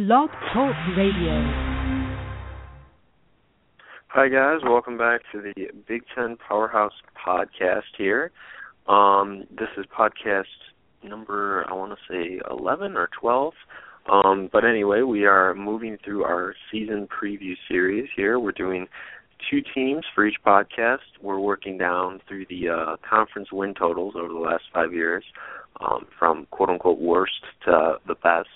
Blog Talk Radio. Hi, guys. Welcome back to the Big Ten Powerhouse podcast here. This is podcast number, 11 or 12. But anyway, we are moving through our season preview series here. We're doing two teams for each podcast. We're working down through the conference win totals over the last 5 years, from quote-unquote worst to the best.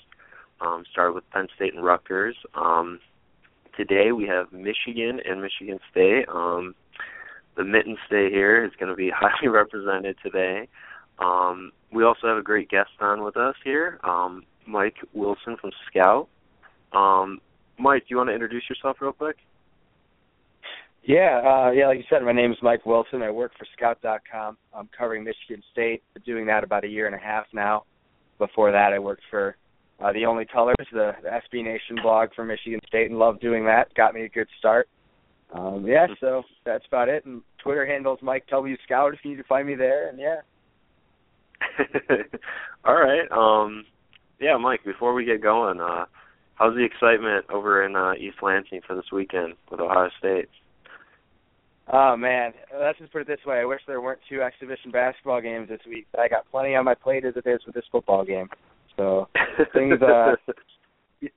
Started with Penn State and Rutgers. Today we have Michigan and Michigan State. The Mitten State here is going to be highly represented today. We also have a great guest on with us here, Mike Wilson from Scout. Mike, do you want to introduce yourself real quick? Yeah, like you said, my name is Mike Wilson. I work for Scout.com. I'm covering Michigan State. Been doing that about a year and a half now. Before that, I worked for The Only Colors, the SB Nation blog for Michigan State, and loved doing that. Got me a good start. Yeah, so that's about it. And Twitter handle's Mike W. Scout if you need to find me there. And all right. Yeah, Mike, before we get going, how's the excitement over in East Lansing for this weekend with Ohio State? Oh, man, let's just put it this way. I wish there weren't two exhibition basketball games this week. I got plenty on my plate as it is with this football game. So things,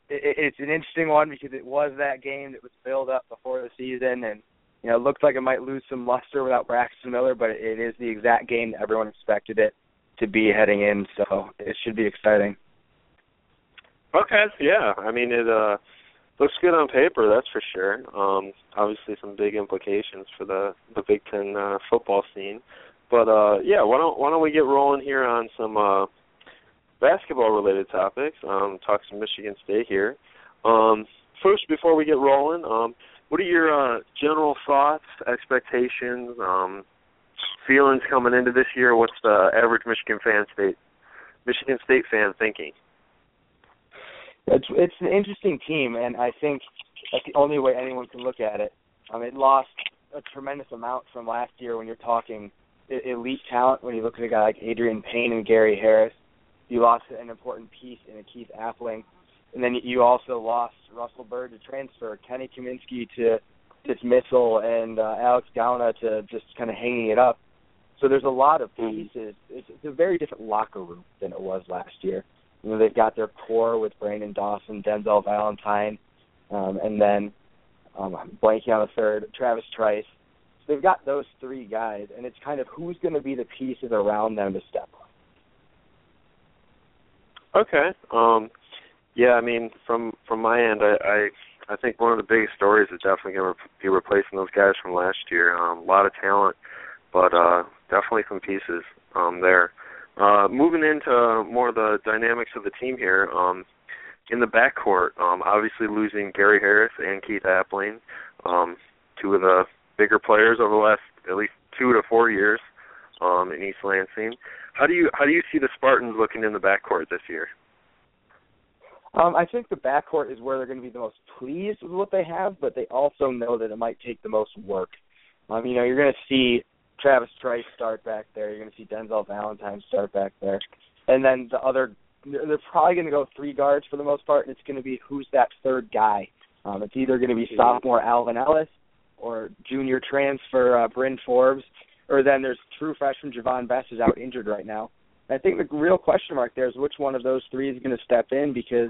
it's an interesting one because it was that game that was built up before the season, and you know, it looked like it might lose some luster without Braxton Miller, but it is the exact game that everyone expected it to be heading in. So it should be exciting. Okay, yeah, I mean it looks good on paper, that's for sure. Obviously, some big implications for the Big Ten football scene, but yeah, why don't we get rolling here on some basketball-related topics, talk some Michigan State here. First, before we get rolling, what are your general thoughts, expectations, feelings coming into this year? What's the average Michigan State fan thinking? It's an interesting team, and I think that's the only way anyone can look at it. It lost a tremendous amount from last year when you're talking elite talent, when you look at a guy like Adrian Payne and Gary Harris. You lost an important piece in Keith Appling. And then you also lost Russell Byrd to transfer, Kenny Kaminsky to dismissal, and Alex Gauna to just kind of hanging it up. So there's a lot of pieces. It's a very different locker room than it was last year. You know, they've got their core with Brandon Dawson, Denzel Valentine, and then I'm blanking on the third, Travis Trice. So they've got those three guys, and it's kind of who's going to be the pieces around them to step on. Okay. Yeah, I mean, from my end, I think one of the biggest stories is definitely going to be replacing those guys from last year. A lot of talent, but definitely some pieces there. Moving into more of the dynamics of the team here, in the backcourt, obviously losing Gary Harris and Keith Appling, two of the bigger players over the last at least 2 to 4 years in East Lansing. How do you see the Spartans looking in the backcourt this year? I think the backcourt is where they're going to be the most pleased with what they have, but they also know that it might take the most work. You know, you're going to see Travis Trice start back there. You're going to see Denzel Valentine start back there. And then they're probably going to go three guards for the most part, and it's going to be who's that third guy. It's either going to be sophomore Alvin Ellis or junior transfer Bryn Forbes. Or then there's true freshman Javon Bess is out injured right now. And I think the real question mark there is which one of those three is going to step in, because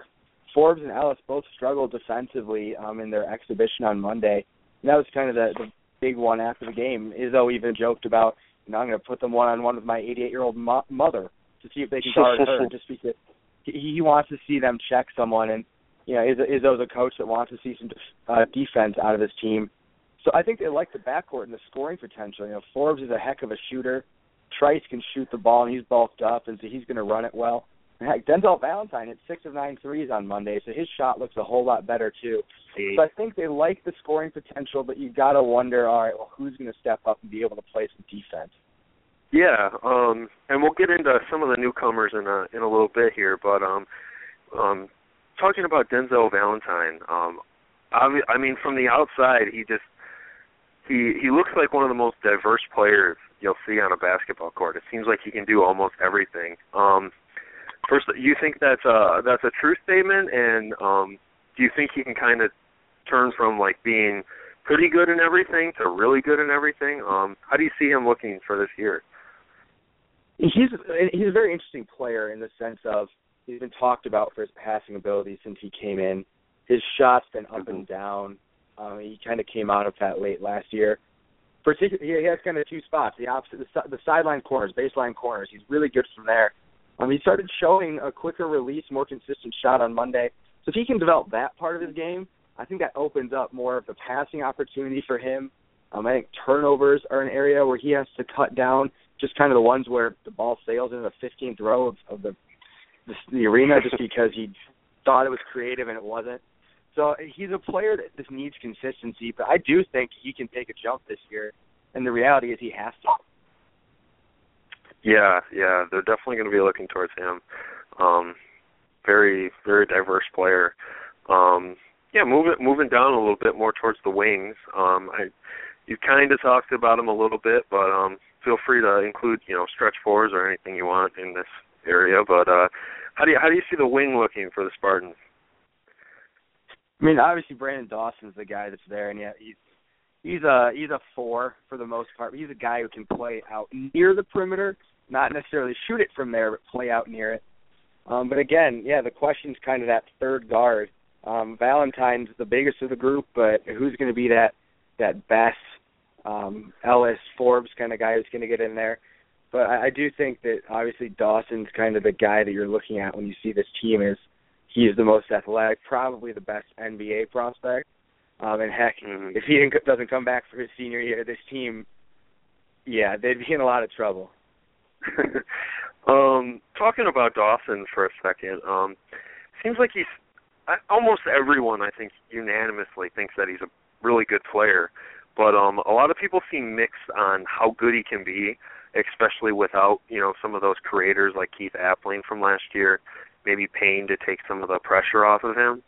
Forbes and Ellis both struggled defensively in their exhibition on Monday. And that was kind of the big one after the game. Izzo even joked about, you know, I'm going to put them one-on-one with my 88-year-old mother to see if they can guard her, just because he wants to see them check someone. And, you know, Izzo's a coach that wants to see some defense out of his team. So I think they like the backcourt and the scoring potential. You know, Forbes is a heck of a shooter. Trice can shoot the ball, and he's bulked up, and so he's going to run it well. Heck, Denzel Valentine hit 6 of 9 threes on Monday, so his shot looks a whole lot better too. So I think they like the scoring potential, but you got to wonder, all right, well, who's going to step up and be able to play some defense? Yeah, and we'll get into some of the newcomers in a little bit here, but talking about Denzel Valentine, I mean, from the outside, he looks like one of the most diverse players you'll see on a basketball court. It seems like he can do almost everything. First, you think that's a true statement, and do you think he can kind of turn from like being pretty good in everything to really good in everything? How do you see him looking for this year? He's a very interesting player in the sense of he's been talked about for his passing ability since he came in. His shot's been up and down. He kind of came out of that late last year. He has kind of two spots: the sideline corners, baseline corners. He's really good from there. He started showing a quicker release, more consistent shot on Monday. So if he can develop that part of his game, I think that opens up more of the passing opportunity for him. I think turnovers are an area where he has to cut down, just kind of the ones where the ball sails in the 15th row of the arena just because he thought it was creative and it wasn't. So he's a player that just needs consistency, but I do think he can take a jump this year, and the reality is he has to. Yeah, they're definitely going to be looking towards him. Very, very diverse player. Moving down a little bit more towards the wings. You kind of talked about him a little bit, but feel free to include stretch fours or anything you want in this area. But how do you see the wing looking for the Spartans? I mean, obviously Brandon Dawson's the guy that's there, and yeah, he's a four for the most part. He's a guy who can play out near the perimeter, not necessarily shoot it from there, but play out near it. But again, yeah, the question's kind of that third guard. Valentine's the biggest of the group, but who's going to be that Bess, Ellis, Forbes kind of guy who's going to get in there? But I do think that obviously Dawson's kind of the guy that you're looking at when you see this team. He is the most athletic, probably the best NBA prospect. And heck, if he doesn't come back for his senior year, this team, yeah, they'd be in a lot of trouble. Talking about Dawson for a second, seems like almost everyone, I think, unanimously thinks that he's a really good player. But a lot of people seem mixed on how good he can be, especially without, some of those creators like Keith Appling from last year, maybe Payne to take some of the pressure off of him.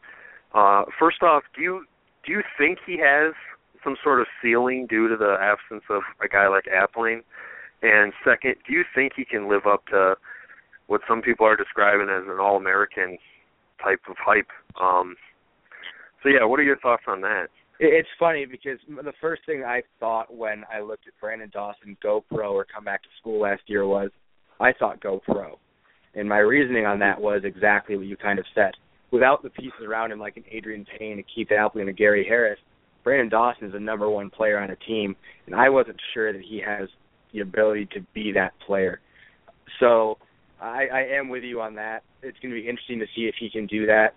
First off, do you think he has some sort of ceiling due to the absence of a guy like Appling? And second, do you think he can live up to what some people are describing as an All-American type of hype? What are your thoughts on that? It's funny because the first thing I thought when I looked at Brandon Dawson go pro or come back to school last year was I thought go pro. And my reasoning on that was exactly what you kind of said. Without the pieces around him like an Adrian Payne, a Keith Appling, and a Gary Harris, Brandon Dawson is the number one player on a team, and I wasn't sure that he has the ability to be that player. So I am with you on that. It's going to be interesting to see if he can do that.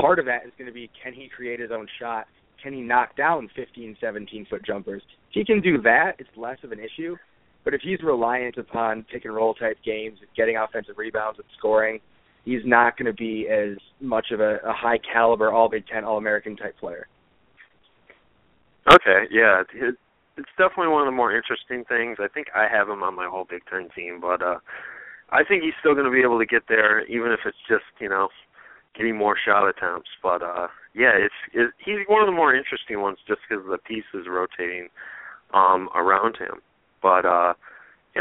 Part of that is going to be, can he create his own shot? Can he knock down 15, 17-foot jumpers? If he can do that, it's less of an issue. But if he's reliant upon pick-and-roll type games, getting offensive rebounds and scoring, he's not going to be as much of a high-caliber All-Big Ten All-American type player. Okay, yeah. It's definitely one of the more interesting things. I think I have him on my whole Big Ten team, but I think he's still going to be able to get there, even if it's just, getting more shot attempts. But, he's one of the more interesting ones just because the pieces rotating around him. But,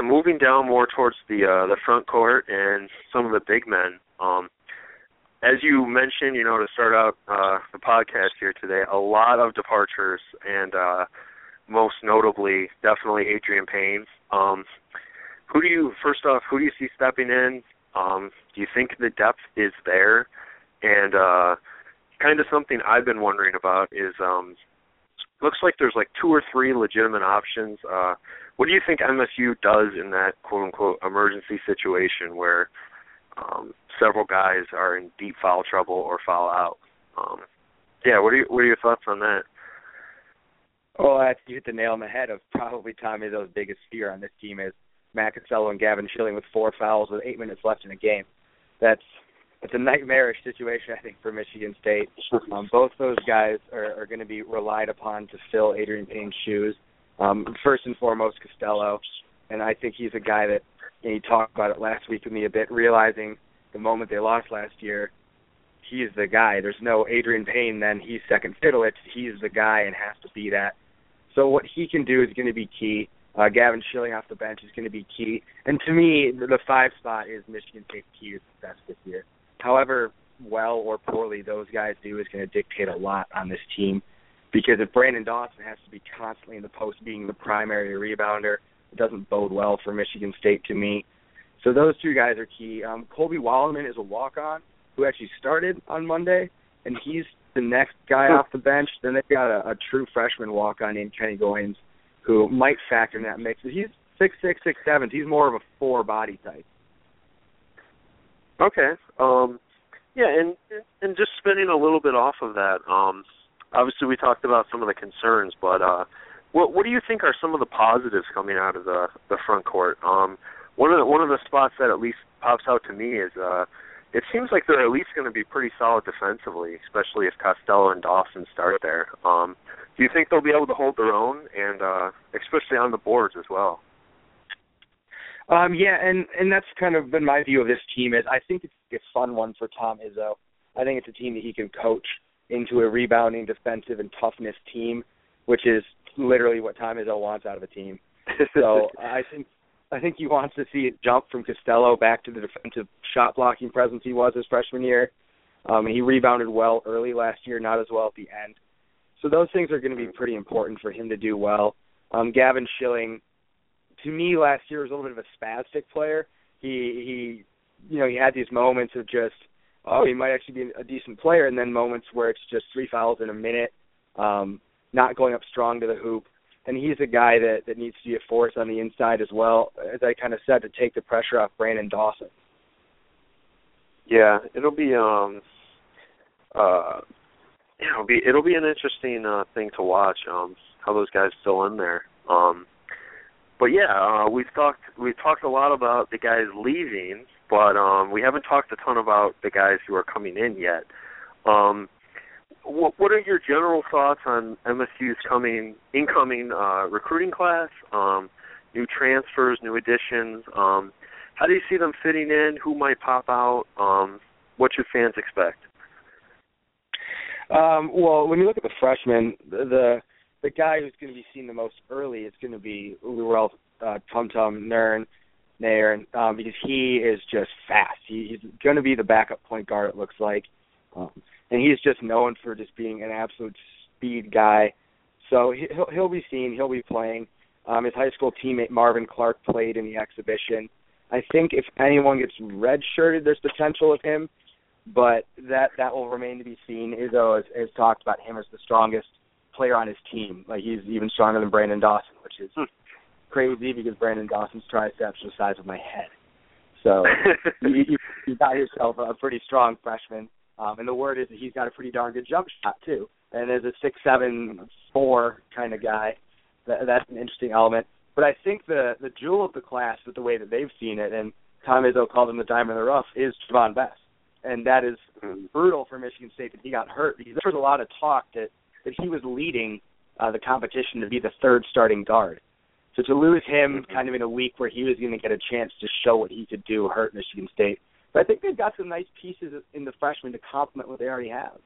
moving down more towards the front court and some of the big men. As you mentioned, to start out the podcast here today, a lot of departures, and most notably, definitely Adrian Payne. Who do you see stepping in? Do you think the depth is there? And kind of something I've been wondering about is looks like there's like 2 or 3 legitimate options. What do you think MSU does in that quote-unquote emergency situation where several guys are in deep foul trouble or foul out? What are your thoughts on that? Well, you hit the nail on the head of probably Tom Izzo's biggest fear on this team is Matt Costello and Gavin Schilling with 4 fouls with 8 minutes left in the game. that's a nightmarish situation, I think, for Michigan State. Both those guys are going to be relied upon to fill Adrian Payne's shoes. First and foremost, Costello, and I think he's a guy that, and he talked about it last week with me a bit, realizing the moment they lost last year, he's the guy. There's no Adrian Payne, then he's second fiddle. He's the guy and has to be that. So what he can do is going to be key. Gavin Schilling off the bench is going to be key. And to me, the five spot is Michigan State's key to success this year. However well or poorly those guys do is going to dictate a lot on this team, because if Brandon Dawson has to be constantly in the post being the primary rebounder, it doesn't bode well for Michigan State to me. So those two guys are key. Colby Wallman is a walk-on who actually started on Monday, and he's the next guy off the bench. Then they've got a true freshman walk-on named Kenny Goins, who might factor in that mix. He's 6'6", 6'7". He's more of a four body type. Okay. And just spinning a little bit off of that, obviously we talked about some of the concerns, but what do you think are some of the positives coming out of the front court? One of the spots that at least pops out to me is it seems like they're at least going to be pretty solid defensively, especially if Costello and Dawson start there. Do you think they'll be able to hold their own, and especially on the boards as well? Yeah, and that's kind of been my view of this team. Is I think it's a fun one for Tom Izzo. I think it's a team that he can coach into a rebounding, defensive, and toughness team, which is literally what Tom Izzo wants out of a team. So I think he wants to see it jump from Costello back to the defensive shot blocking presence he was his freshman year. He rebounded well early last year, not as well at the end. So those things are going to be pretty important for him to do well. Gavin Schilling, to me, last year was a little bit of a spastic player. He had these moments of just, he might actually be a decent player, and then moments where it's just three fouls in a minute, not going up strong to the hoop. And he's a guy that needs to be a force on the inside as well, as I kind of said, to take the pressure off Brandon Dawson. Yeah, it'll be an interesting thing to watch how those guys fill in there. But we've talked a lot about the guys leaving, but we haven't talked a ton about the guys who are coming in yet. What are your general thoughts on MSU's incoming recruiting class, new transfers, new additions? How do you see them fitting in? Who might pop out? What should fans expect? Well, when you look at the freshmen, the guy who's going to be seen the most early is going to be Lurel Tumtum Nairn, because he is just fast. He's going to be the backup point guard, it looks like. And he's just known for just being an absolute speed guy. So he'll be seen. He'll be playing. His high school teammate Marvin Clark played in the exhibition. I think if anyone gets redshirted, there's potential of him, but that will remain to be seen. Izzo has talked about him as the strongest player on his team. Like, he's even stronger than Brandon Dawson, which is crazy because Brandon Dawson's triceps are the size of my head. So you got yourself a pretty strong freshman. And the word is that he's got a pretty darn good jump shot, too. And as a 6'7", 4" kind of guy, that's an interesting element. But I think the jewel of the class, with the way that they've seen it, and Tom Izzo called him the diamond in the rough, is Javon Bess. And that is brutal for Michigan State that he got hurt, because there was a lot of talk that he was leading the competition to be the third starting guard. So to lose him kind of in a week where he was going to get a chance to show what he could do hurt Michigan State. But I think they've got some nice pieces in the freshmen to complement what they already have.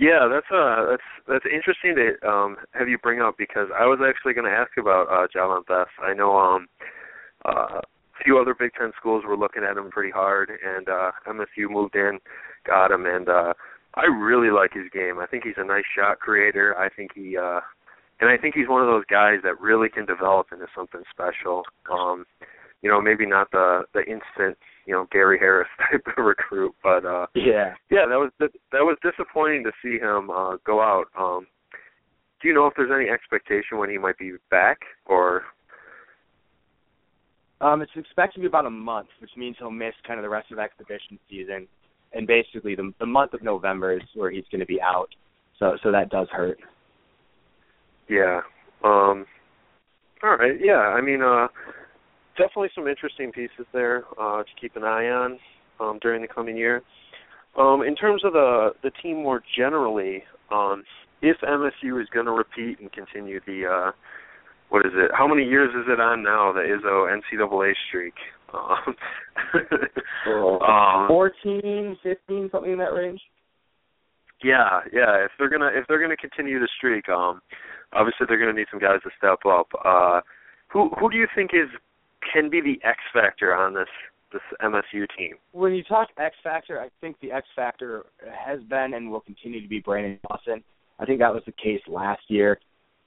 Yeah, that's interesting to have you bring up, because I was actually going to ask about Javon Bess. I know a few other Big Ten schools were looking at him pretty hard, and MSU moved in, got him, and I really like his game. I think he's a nice shot creator. I think he's one of those guys that really can develop into something special. Maybe not the instant, Gary Harris type of recruit, but that was disappointing to see him go out. Do you know if there's any expectation when he might be back, or? It's expected to be about a month, which means he'll miss kind of the rest of exhibition season, and basically the month of November is where he's going to be out. So that does hurt. Yeah. All right. Yeah. I mean. definitely some interesting pieces there to keep an eye on during the coming year. In terms of the team more generally, if MSU is going to repeat and continue the what is it? How many years is it on now? The Izzo NCAA streak. 14, 15, something in that range. Yeah. If they're gonna continue the streak, obviously they're gonna need some guys to step up. Who do you think can be the X factor on this MSU team? When you talk X factor, I think the X factor has been and will continue to be Brandon Dawson. I think that was the case last year.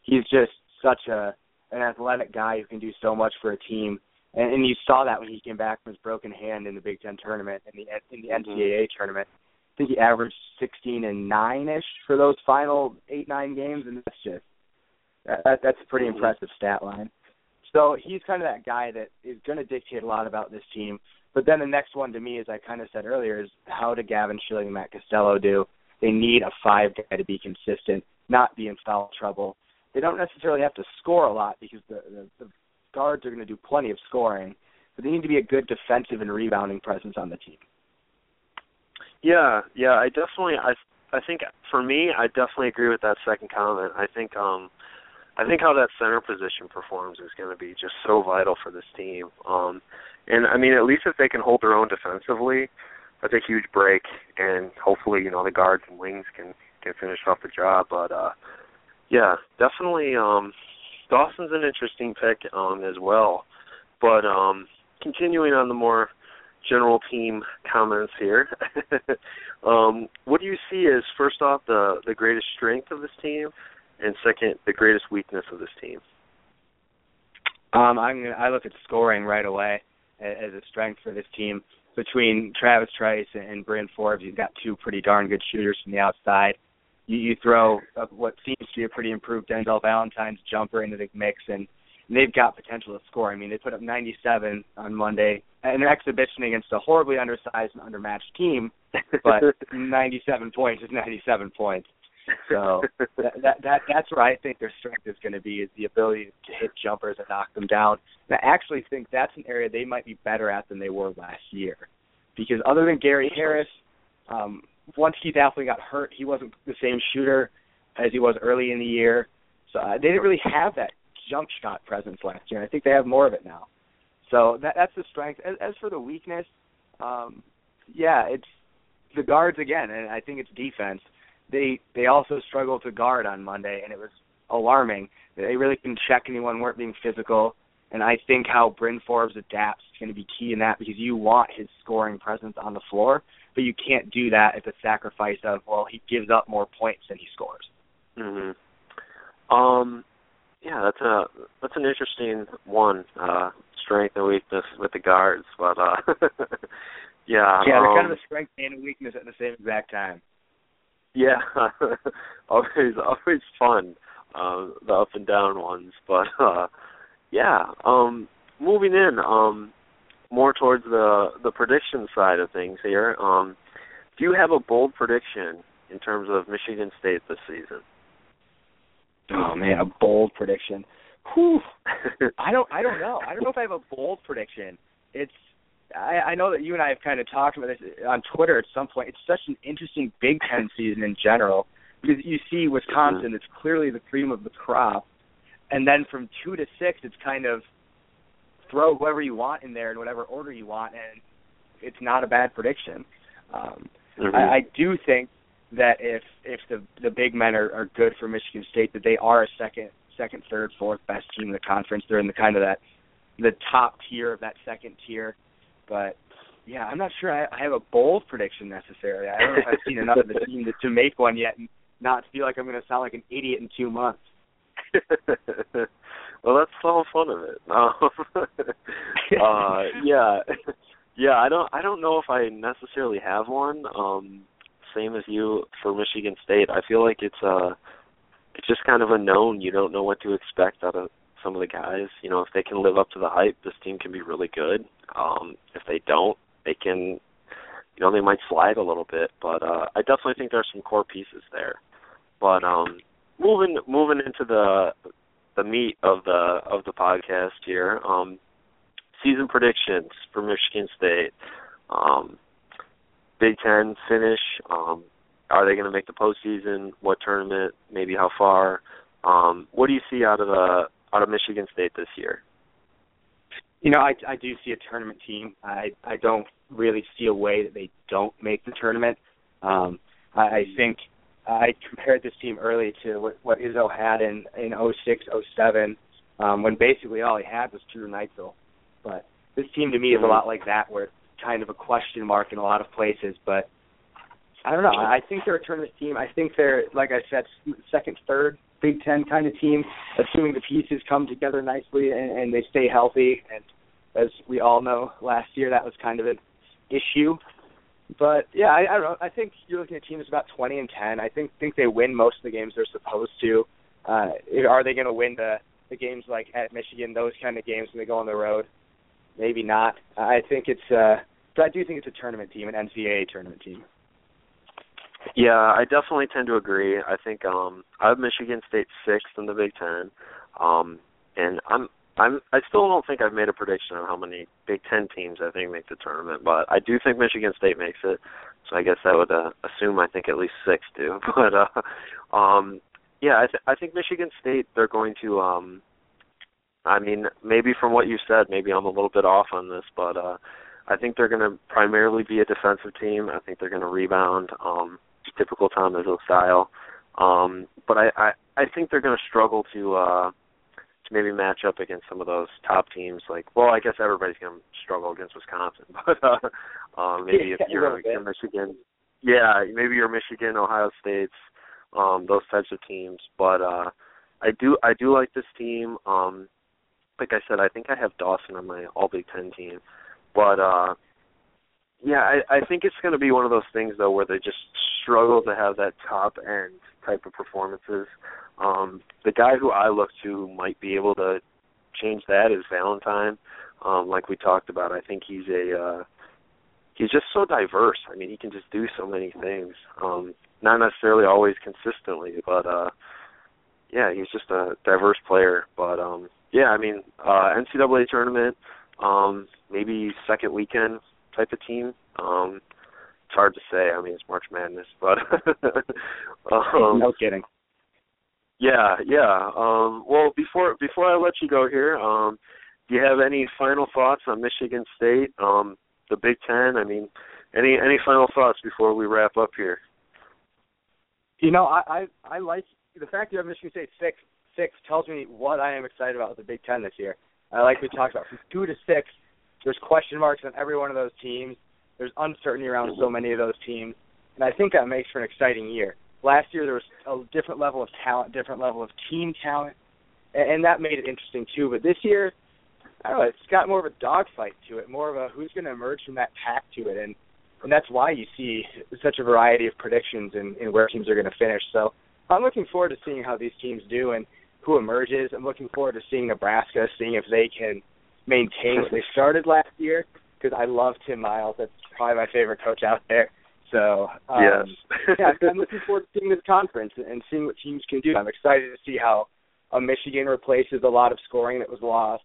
He's just such an athletic guy who can do so much for a team. And you saw that when he came back from his broken hand in the Big Ten tournament and in the NCAA tournament. I think he averaged 16 and 9-ish for those final 8-9 games, and that's a pretty impressive stat line. So he's kind of that guy that is going to dictate a lot about this team. But then the next one to me, as I kind of said earlier, is how do Gavin Schilling and Matt Costello do? They need a 5 guy to be consistent, not be in foul trouble. They don't necessarily have to score a lot because the guards are going to do plenty of scoring, but they need to be a good defensive and rebounding presence on the team. Yeah, I think for me, I definitely agree with that second comment. I think how that center position performs is going to be just so vital for this team. And I mean, at least if they can hold their own defensively, that's a huge break. And hopefully, the guards and wings can finish off the job. But yeah, definitely. Dawson's an interesting pick as well. But continuing on the more general team comments here, what do you see as, first off, the greatest strength of this team, and second, the greatest weakness of this team? I look at scoring right away as a strength for this team. Between Travis Trice and Bryn Forbes, you've got two pretty darn good shooters from the outside. You throw what seems to be a pretty improved Denzel Valentine's jumper into the mix, and they've got potential to score. I mean, they put up 97 on Monday, an exhibition against a horribly undersized and undermatched team, but 97 points is 97 points. So that's where I think their strength is going to be, is the ability to hit jumpers and knock them down. And I actually think that's an area they might be better at than they were last year, because other than Gary Harris, once Keith Appling got hurt, he wasn't the same shooter as he was early in the year. So they didn't really have that jump shot presence last year. I think they have more of it now. So that's the strength. As for the weakness, it's the guards again, and I think it's defense. They also struggled to guard on Monday, and it was alarming. They really couldn't check anyone, weren't being physical. And I think how Bryn Forbes adapts is going to be key in that, because you want his scoring presence on the floor, but you can't do that at the sacrifice of, he gives up more points than he scores. Mm-hmm. Yeah, that's an interesting one, strength and weakness with the guards. But yeah, they're kind of a strength and a weakness at the same exact time. Yeah, always fun, the up and down ones, but. Moving in more towards the prediction side of things here, do you have a bold prediction in terms of Michigan State this season? Oh, man, a bold prediction. Whew. I don't know. I don't know if I have a bold prediction. I know that you and I have kind of talked about this on Twitter at some point. It's such an interesting Big Ten season in general, because you see Wisconsin, It's clearly the cream of the crop. And then from 2 to 6, it's kind of throw whoever you want in there in whatever order you want, and it's not a bad prediction. I do think that if the big men are good for Michigan State, that they are a second, third, fourth best team in the conference. They're in the kind of the top tier of that second tier. But yeah, I'm not sure I have a bold prediction necessarily. I don't know if I've seen enough of the team to make one yet, and not feel like I'm going to sound like an idiot in 2 months. Well, that's the whole fun of it. Yeah. I don't know if I necessarily have one. Same as you for Michigan State. I feel like it's just kind of a known. You don't know what to expect out of some of the guys. If they can live up to the hype, this team can be really good. If they don't, they can. They might slide a little bit. But I definitely think there's some core pieces there. But moving into the meat of the podcast here, season predictions for Michigan State. Big Ten finish. Are they going to make the postseason? What tournament? Maybe how far? What do you see out of Michigan State this year? You know, I do see a tournament team. I don't really see a way that they don't make the tournament. I think I compared this team early to what Izzo had in 06, 07, when basically all he had was Drew Neitzel. But this team to me is a lot like that, where it's kind of a question mark in a lot of places. But I don't know. I think they're a tournament team. I think they're, like I said, second, third, Big Ten kind of team, assuming the pieces come together nicely and they stay healthy. And as we all know, last year that was kind of an issue. But, yeah, I don't know. I think you're looking at teams about 20-10. I think they win most of the games they're supposed to. Are they going to win the games like at Michigan, those kind of games when they go on the road? Maybe not. I think it's but I do think it's a tournament team, an NCAA tournament team. Yeah, I definitely tend to agree. I think I have Michigan State sixth in the Big Ten, and I still don't think I've made a prediction on how many Big Ten teams I think make the tournament, but I do think Michigan State makes it. So I guess I would assume I think at least six do. But yeah, I think Michigan State, they're going to. I mean, maybe from what you said, maybe I'm a little bit off on this, but I think they're going to primarily be a defensive team. I think they're going to rebound. Typical Tom Izzo style, but I think they're going to struggle to maybe match up against some of those top teams. Like, well, I guess everybody's going to struggle against Wisconsin, but maybe if you're Michigan, maybe you're Michigan, Ohio State's, those types of teams. But I do like this team. Like I said, I think I have Dawson on my All Big Ten team, but. I think it's going to be one of those things, though, where they just struggle to have that top-end type of performances. The guy who I look to who might be able to change that is Valentine, like we talked about. I think he's just so diverse. I mean, he can just do so many things, not necessarily always consistently, but, he's just a diverse player. But, NCAA tournament, maybe second weekend type of team. It's hard to say. I mean, it's March Madness, but no kidding. Yeah. Well, before I let you go here, do you have any final thoughts on Michigan State, the Big Ten? I mean, any final thoughts before we wrap up here? You know, I like the fact you have Michigan State six tells me what I am excited about with the Big Ten this year. I like we talked about from 2 to 6. There's question marks on every one of those teams. There's uncertainty around so many of those teams. And I think that makes for an exciting year. Last year there was a different level of talent, different level of team talent, and that made it interesting too. But this year, I don't know, it's got more of a dogfight to it, more of a who's going to emerge from that pack to it. And that's why you see such a variety of predictions in where teams are going to finish. So I'm looking forward to seeing how these teams do and who emerges. I'm looking forward to seeing Nebraska, seeing if they can – maintain what they started last year, because I love Tim Miles. That's probably my favorite coach out there. So, I'm looking forward to seeing this conference and seeing what teams can do. I'm excited to see how Michigan replaces a lot of scoring that was lost,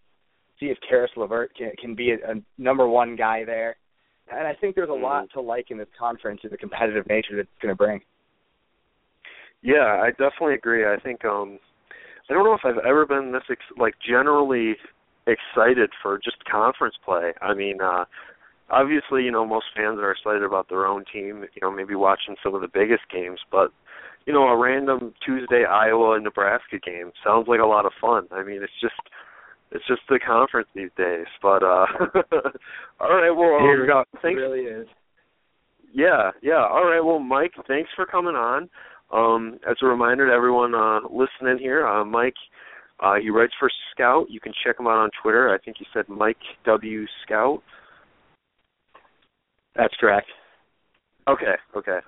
see if Caris LeVert can be a number one guy there. And I think there's a lot to like in this conference and the competitive nature that it's going to bring. Yeah, I definitely agree. I think I don't know if I've ever been this, generally – excited for just conference play. I mean, obviously, you know, most fans are excited about their own team, you know, maybe watching some of the biggest games, but, you know, a random Tuesday Iowa and Nebraska game sounds like a lot of fun. I mean, it's just the conference these days, but, all right, well, thanks. It really is. Yeah. All right. Well, Mike, thanks for coming on. As a reminder to everyone, listening here, Mike, he writes for Scout. You can check him out on Twitter. I think you said Mike W. Scout. That's correct. Okay.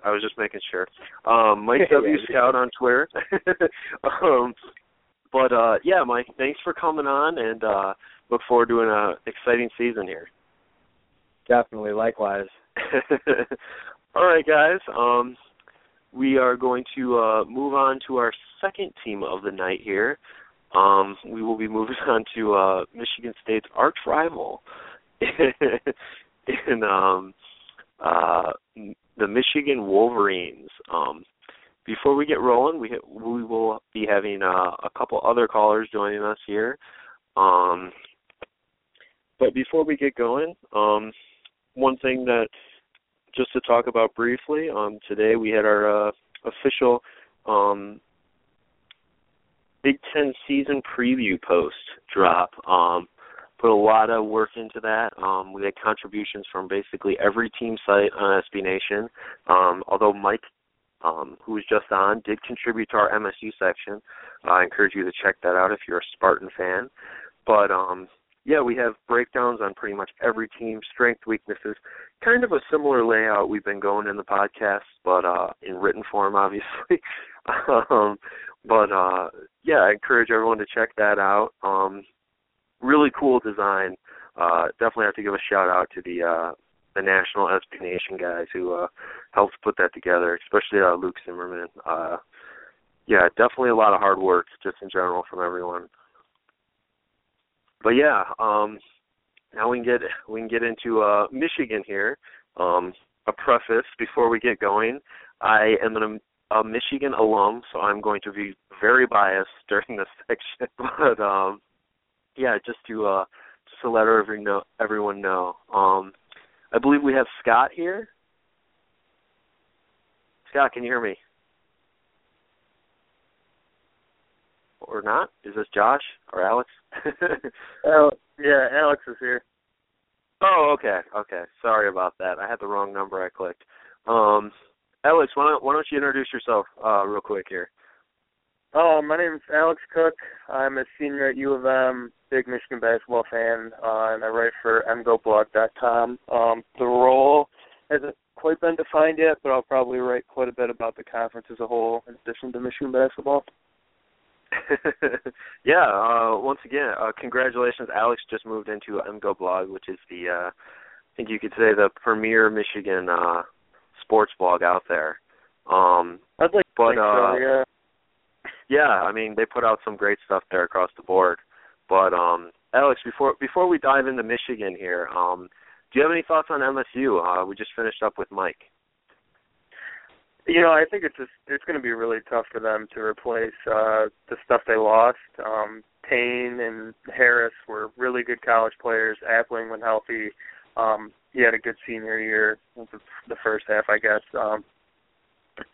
I was just making sure. Mike W. Scout on Twitter. Mike, thanks for coming on, and look forward to an exciting season here. Definitely. Likewise. All right, guys. We are going to move on to our second team of the night here. We will be moving on to Michigan State's arch rival in the Michigan Wolverines. Before we get rolling, we will be having a couple other callers joining us here. But before we get going, one thing that just to talk about briefly, today we had our official Big Ten season preview post drop. Put a lot of work into that. We had contributions from basically every team site on SB Nation, although Mike, who was just on, did contribute to our MSU section. I encourage you to check that out if you're a Spartan fan. But, yeah, we have breakdowns on pretty much every team, strength, weaknesses, kind of a similar layout we've been going in the podcast, but in written form, obviously. Yeah, I encourage everyone to check that out. Really cool design. Definitely have to give a shout-out to the National SB Nation guys who helped put that together, especially Luke Zimmerman. Yeah, definitely a lot of hard work just in general from everyone. But, yeah, now we can get into Michigan here. A preface before we get going, I am a Michigan alum, so I'm going to be very biased during this section. But, yeah, just to let everyone know. I believe we have Scott here. Scott, can you hear me? Or not? Is this Josh or Alex? Yeah, Alex is here. Oh, okay. Sorry about that. I had the wrong number I clicked. Alex, why don't you introduce yourself real quick here? Oh, my name is Alex Cook. I'm a senior at U of M, big Michigan basketball fan, and I write for mgoblog.com. The role hasn't quite been defined yet, but I'll probably write quite a bit about the conference as a whole in addition to Michigan basketball. Yeah, once again, congratulations. Alex just moved into MGO Blog, which is the, I think you could say, the premier Michigan sports blog out there. I'd like to think so, yeah. Yeah, I mean, they put out some great stuff there across the board. But, Alex, before we dive into Michigan here, do you have any thoughts on MSU? We just finished up with Mike. You know, I think it's going to be really tough for them to replace the stuff they lost. Payne and Harris were really good college players. Appling, when healthy, he had a good senior year, the first half, I guess.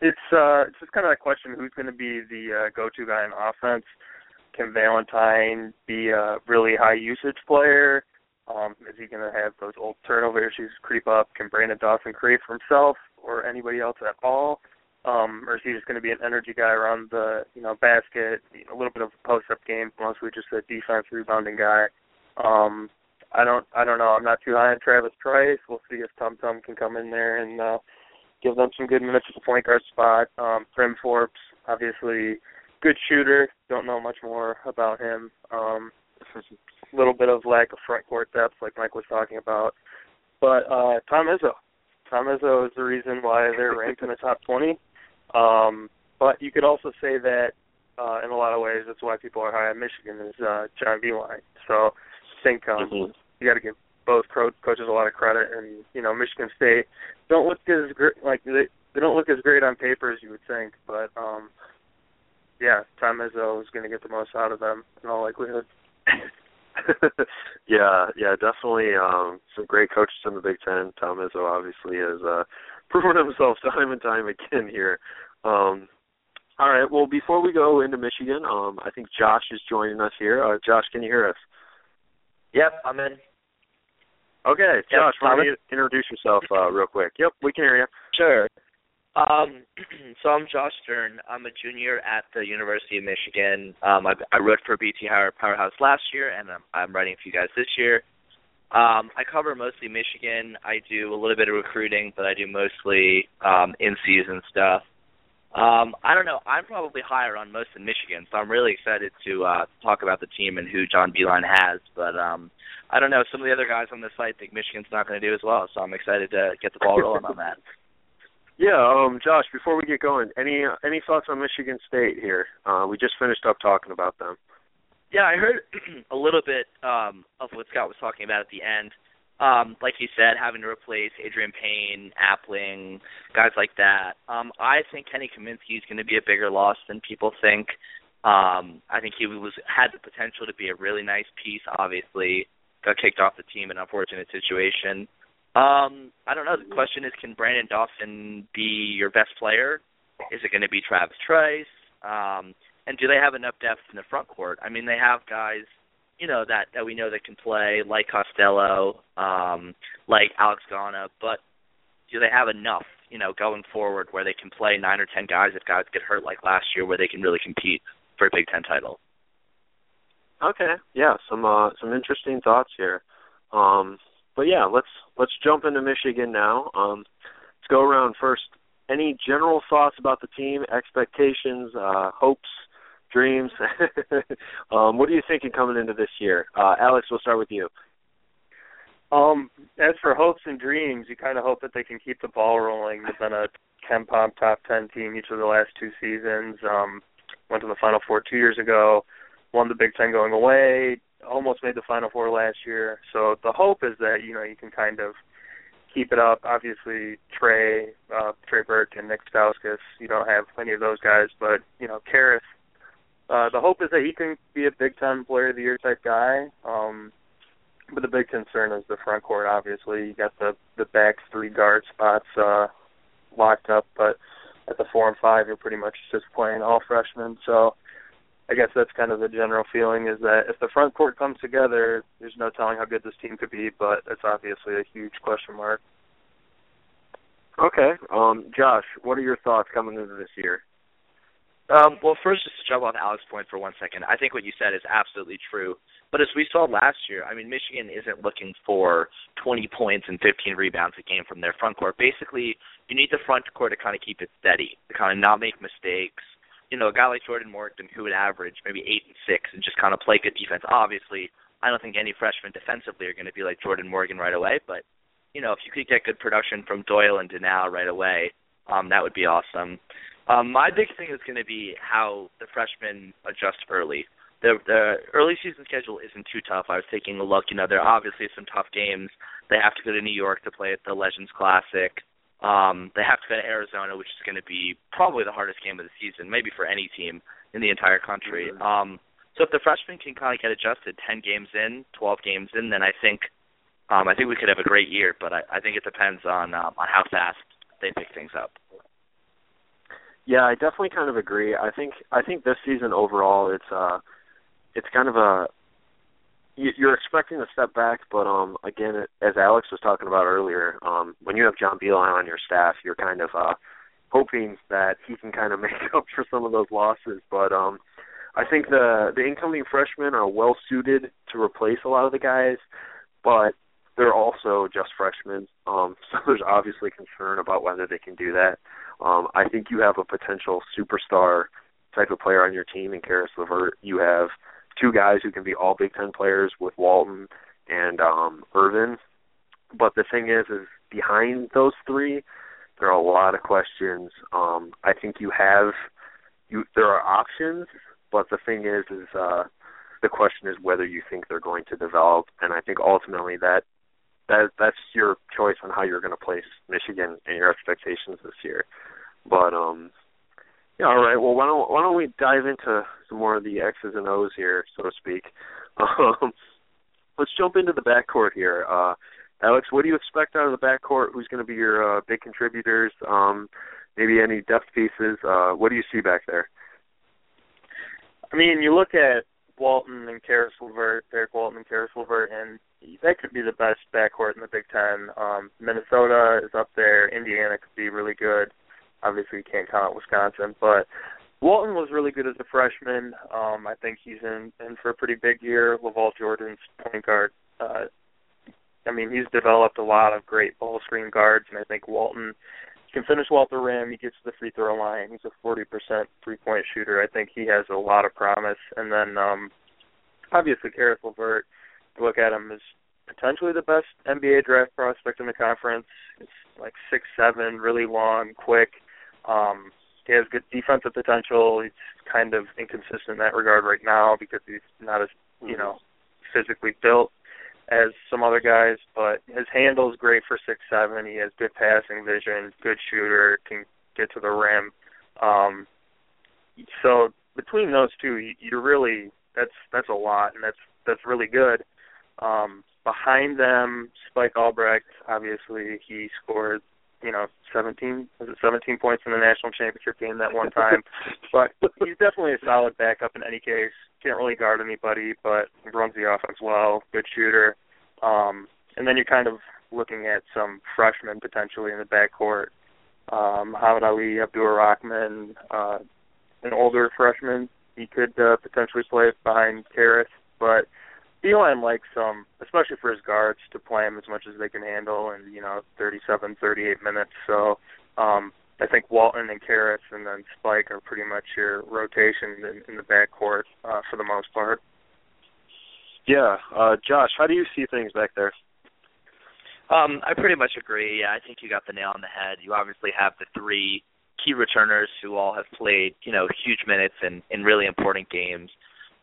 It's just kind of a question, who's going to be the go-to guy in offense? Can Valentine be a really high-usage player? Is he going to have those old turnover issues creep up? Can Brandon Dawson create for himself or anybody else at all? Or is he just going to be an energy guy around the basket, a little bit of a post-up game, mostly just a defense rebounding guy? I don't know. I'm not too high on Travis Trice. We'll see if Tom can come in there and give them some good minutes at the point guard spot. Bryn Forbes, obviously, good shooter. Don't know much more about him. A little bit of lack of front court depth, like Mike was talking about. But Tom Izzo is the reason why they're ranked in the top 20. But you could also say that in a lot of ways, that's why people are high on Michigan is John Beilein. So I think you got to give both coaches a lot of credit. And Michigan State don't look as great, like they don't look as great on paper as you would think. But yeah, Tom Izzo is going to get the most out of them in all likelihood. Yeah, definitely some great coaches in the Big Ten. Tom Izzo obviously has proven himself time and time again here. All right, well, before we go into Michigan, I think Josh is joining us here. Josh, can you hear us? Yep, I'm in. Okay, yep, Josh, why don't you introduce yourself real quick? Yep, we can hear you. Sure. So I'm Josh Stern. I'm a junior at the University of Michigan. I wrote for BT Powerhouse last year, and I'm writing for you guys this year. I cover mostly Michigan. I do a little bit of recruiting, but I do mostly in-season stuff. I don't know. I'm probably higher on most in Michigan, so I'm really excited to talk about the team and who John Beilein has. But I don't know. Some of the other guys on the site think Michigan's not going to do as well, so I'm excited to get the ball rolling on that. Yeah, Josh, before we get going, any thoughts on Michigan State here? We just finished up talking about them. Yeah, I heard a little bit of what Scott was talking about at the end. Like you said, having to replace Adrian Payne, Appling, guys like that. I think Kenny Kaminsky is going to be a bigger loss than people think. I think he had the potential to be a really nice piece, obviously. Got kicked off the team in an unfortunate situation. I don't know. The question is, can Brandon Dawson be your best player? Is it going to be Travis Trice? And do they have enough depth in the front court? I mean, they have guys, you know, that we know that can play, like Costello, like Alex Ghana, but do they have enough, you know, going forward where they can play 9 or 10 guys if guys get hurt like last year, where they can really compete for a Big Ten title? Okay, yeah, some interesting thoughts here. But yeah, let's jump into Michigan now. Let's go around first. Any general thoughts about the team, expectations, hopes, dreams? What are you thinking coming into this year? Alex, we'll start with you. As for hopes and dreams, you kind of hope that they can keep the ball rolling. They've been a Ken-Pom top 10 team each of the last two seasons. Went to the Final Four 2 years ago, won the Big Ten going away, almost made the Final Four last year. So the hope is that, you know, you can kind of keep it up. Obviously, Trey Burke and Nick Stauskas, you don't have plenty of those guys, but, you know, Caris, the hope is that he can be a Big Ten player of the year type guy. But the big concern is the front court, obviously. You got the back three guard spots locked up, but at the 4 and 5, you're pretty much just playing all freshmen. So I guess that's kind of the general feeling, is that if the front court comes together, there's no telling how good this team could be, but it's obviously a huge question mark. Okay. Josh, what are your thoughts coming into this year? Well, first, just to jump off Alex's point for 1 second, I think what you said is absolutely true. But as we saw last year, I mean, Michigan isn't looking for 20 points and 15 rebounds a game from their front court. Basically, you need the front court to kind of keep it steady, to kind of not make mistakes. You know, a guy like Jordan Morgan, who would average maybe 8 and 6 and just kind of play good defense. Obviously, I don't think any freshmen defensively are going to be like Jordan Morgan right away. But, you know, if you could get good production from Doyle and Donnal right away, that would be awesome. My big thing is going to be how the freshmen adjust early. The early season schedule isn't too tough. I was taking a look. You know, there are obviously some tough games. They have to go to New York to play at the Legends Classic. They have to go to Arizona, which is going to be probably the hardest game of the season, maybe for any team in the entire country. Mm-hmm. So if the freshmen can kind of get adjusted 10 games in, 12 games in, then I think we could have a great year. But I think it depends on how fast they pick things up. Yeah, I definitely kind of agree. I think this season overall, it's kind of a you're expecting a step back, but again, as Alex was talking about earlier, when you have John Beilein on your staff, you're kind of hoping that he can kind of make up for some of those losses. But I think the incoming freshmen are well suited to replace a lot of the guys, but they're also just freshmen, so there's obviously concern about whether they can do that. I think you have a potential superstar type of player on your team in Caris LeVert. You have two guys who can be all Big Ten players with Walton and Irvin. But the thing is behind those three, there are a lot of questions. I think there are options, but the thing is the question is whether you think they're going to develop. And I think ultimately that's your choice on how you're going to place Michigan and your expectations this year. But yeah, all right. Well, why don't we dive into some more of the X's and O's here, so to speak. Let's jump into the backcourt here. Alex, what do you expect out of the backcourt? Who's going to be your big contributors? Maybe any depth pieces? What do you see back there? I mean, you look at Walton and Caris LeVert, Derrick Walton and Caris LeVert, and that could be the best backcourt in the Big Ten. Minnesota is up there. Indiana could be really good. Obviously, you can't count Wisconsin, but Walton was really good as a freshman. I think he's in for a pretty big year. LaValle Jordan's point guard. I mean, he's developed a lot of great ball screen guards, and I think Walton can finish well at the rim. He gets to the free throw line. He's a 40% three-point shooter. I think he has a lot of promise. And then, obviously, Caris LeVert, you look at him as potentially the best NBA draft prospect in the conference. He's like 6'7", really long, quick. He has good defensive potential. He's kind of inconsistent in that regard right now because he's not as, you know, physically built as some other guys, but his handle is great for 6'7". He has good passing vision, good shooter, can get to the rim. So between those two, you're really that's a lot, and that's really good. Behind them, Spike Albrecht, obviously he scored, 17 points in the national championship game that one time. But he's definitely a solid backup in any case. Can't really guard anybody, but runs the offense well, good shooter. And then you're kind of looking at some freshmen potentially in the backcourt. Muhammad-Ali Abdur-Rahkman, an older freshman. He could potentially play behind Caris, but Beilein likes some, especially for his guards, to play him as much as they can handle in, 37, 38 minutes. So I think Walton and Caris and then Spike are pretty much your rotation in the backcourt for the most part. Yeah. Josh, how do you see things back there? I pretty much agree. Yeah, I think you got the nail on the head. You obviously have the three key returners who all have played, huge minutes in really important games.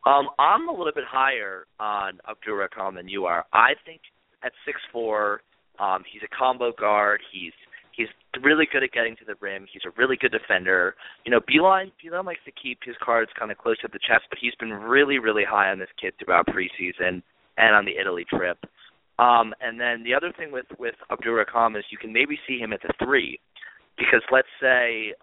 I'm a little bit higher on Abdur-Rahkman than you are. I think at 6'4", he's a combo guard. He's really good at getting to the rim. He's a really good defender. Beilein likes to keep his cards kind of close to the chest, but he's been really, really high on this kid throughout preseason and on the Italy trip. And then the other thing with Abdur-Rahkman is you can maybe see him at the 3, because let's say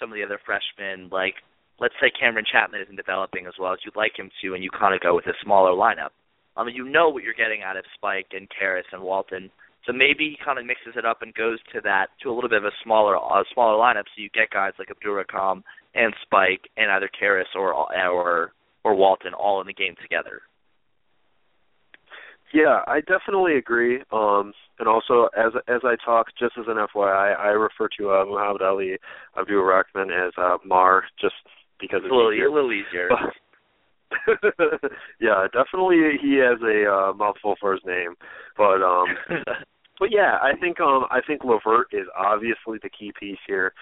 some of the other freshmen, like, let's say Cameron Chatman isn't developing as well as you'd like him to, and you kind of go with a smaller lineup. I mean, what you're getting out of Spike and Caris and Walton, so maybe he kind of mixes it up and goes to a little bit of a smaller lineup, so you get guys like Abdur-Rahkman and Spike and either Caris or Walton all in the game together. Yeah, I definitely agree. And also, as I talk, just as an FYI, I refer to Muhammad-Ali Abdur-Rahkman as Mar, just because it's a little easier. But yeah, definitely he has a mouthful for his name. But but yeah, I think LeVert is obviously the key piece here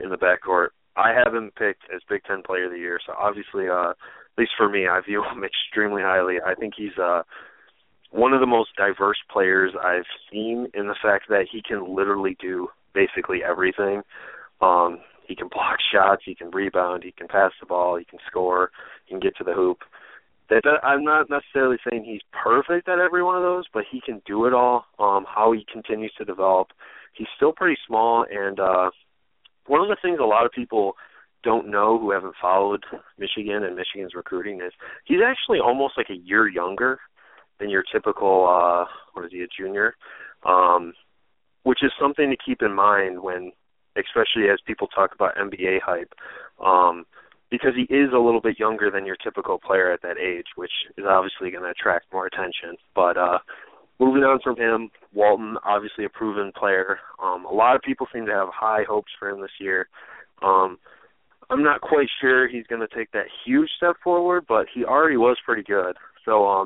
in the backcourt. I have him picked as Big Ten Player of the Year, so obviously, at least for me, I view him extremely highly. I think he's one of the most diverse players I've seen, in the fact that he can literally do basically everything. He can block shots, he can rebound, he can pass the ball, he can score, he can get to the hoop. I'm not necessarily saying he's perfect at every one of those, but he can do it all. How he continues to develop, he's still pretty small, and one of the things a lot of people don't know who haven't followed Michigan and Michigan's recruiting is he's actually almost like a year younger than your typical, a junior, which is something to keep in mind when, especially as people talk about NBA hype, because he is a little bit younger than your typical player at that age, which is obviously going to attract more attention. But moving on from him, Walton, obviously a proven player. A lot of people seem to have high hopes for him this year. I'm not quite sure he's going to take that huge step forward, but he already was pretty good. So,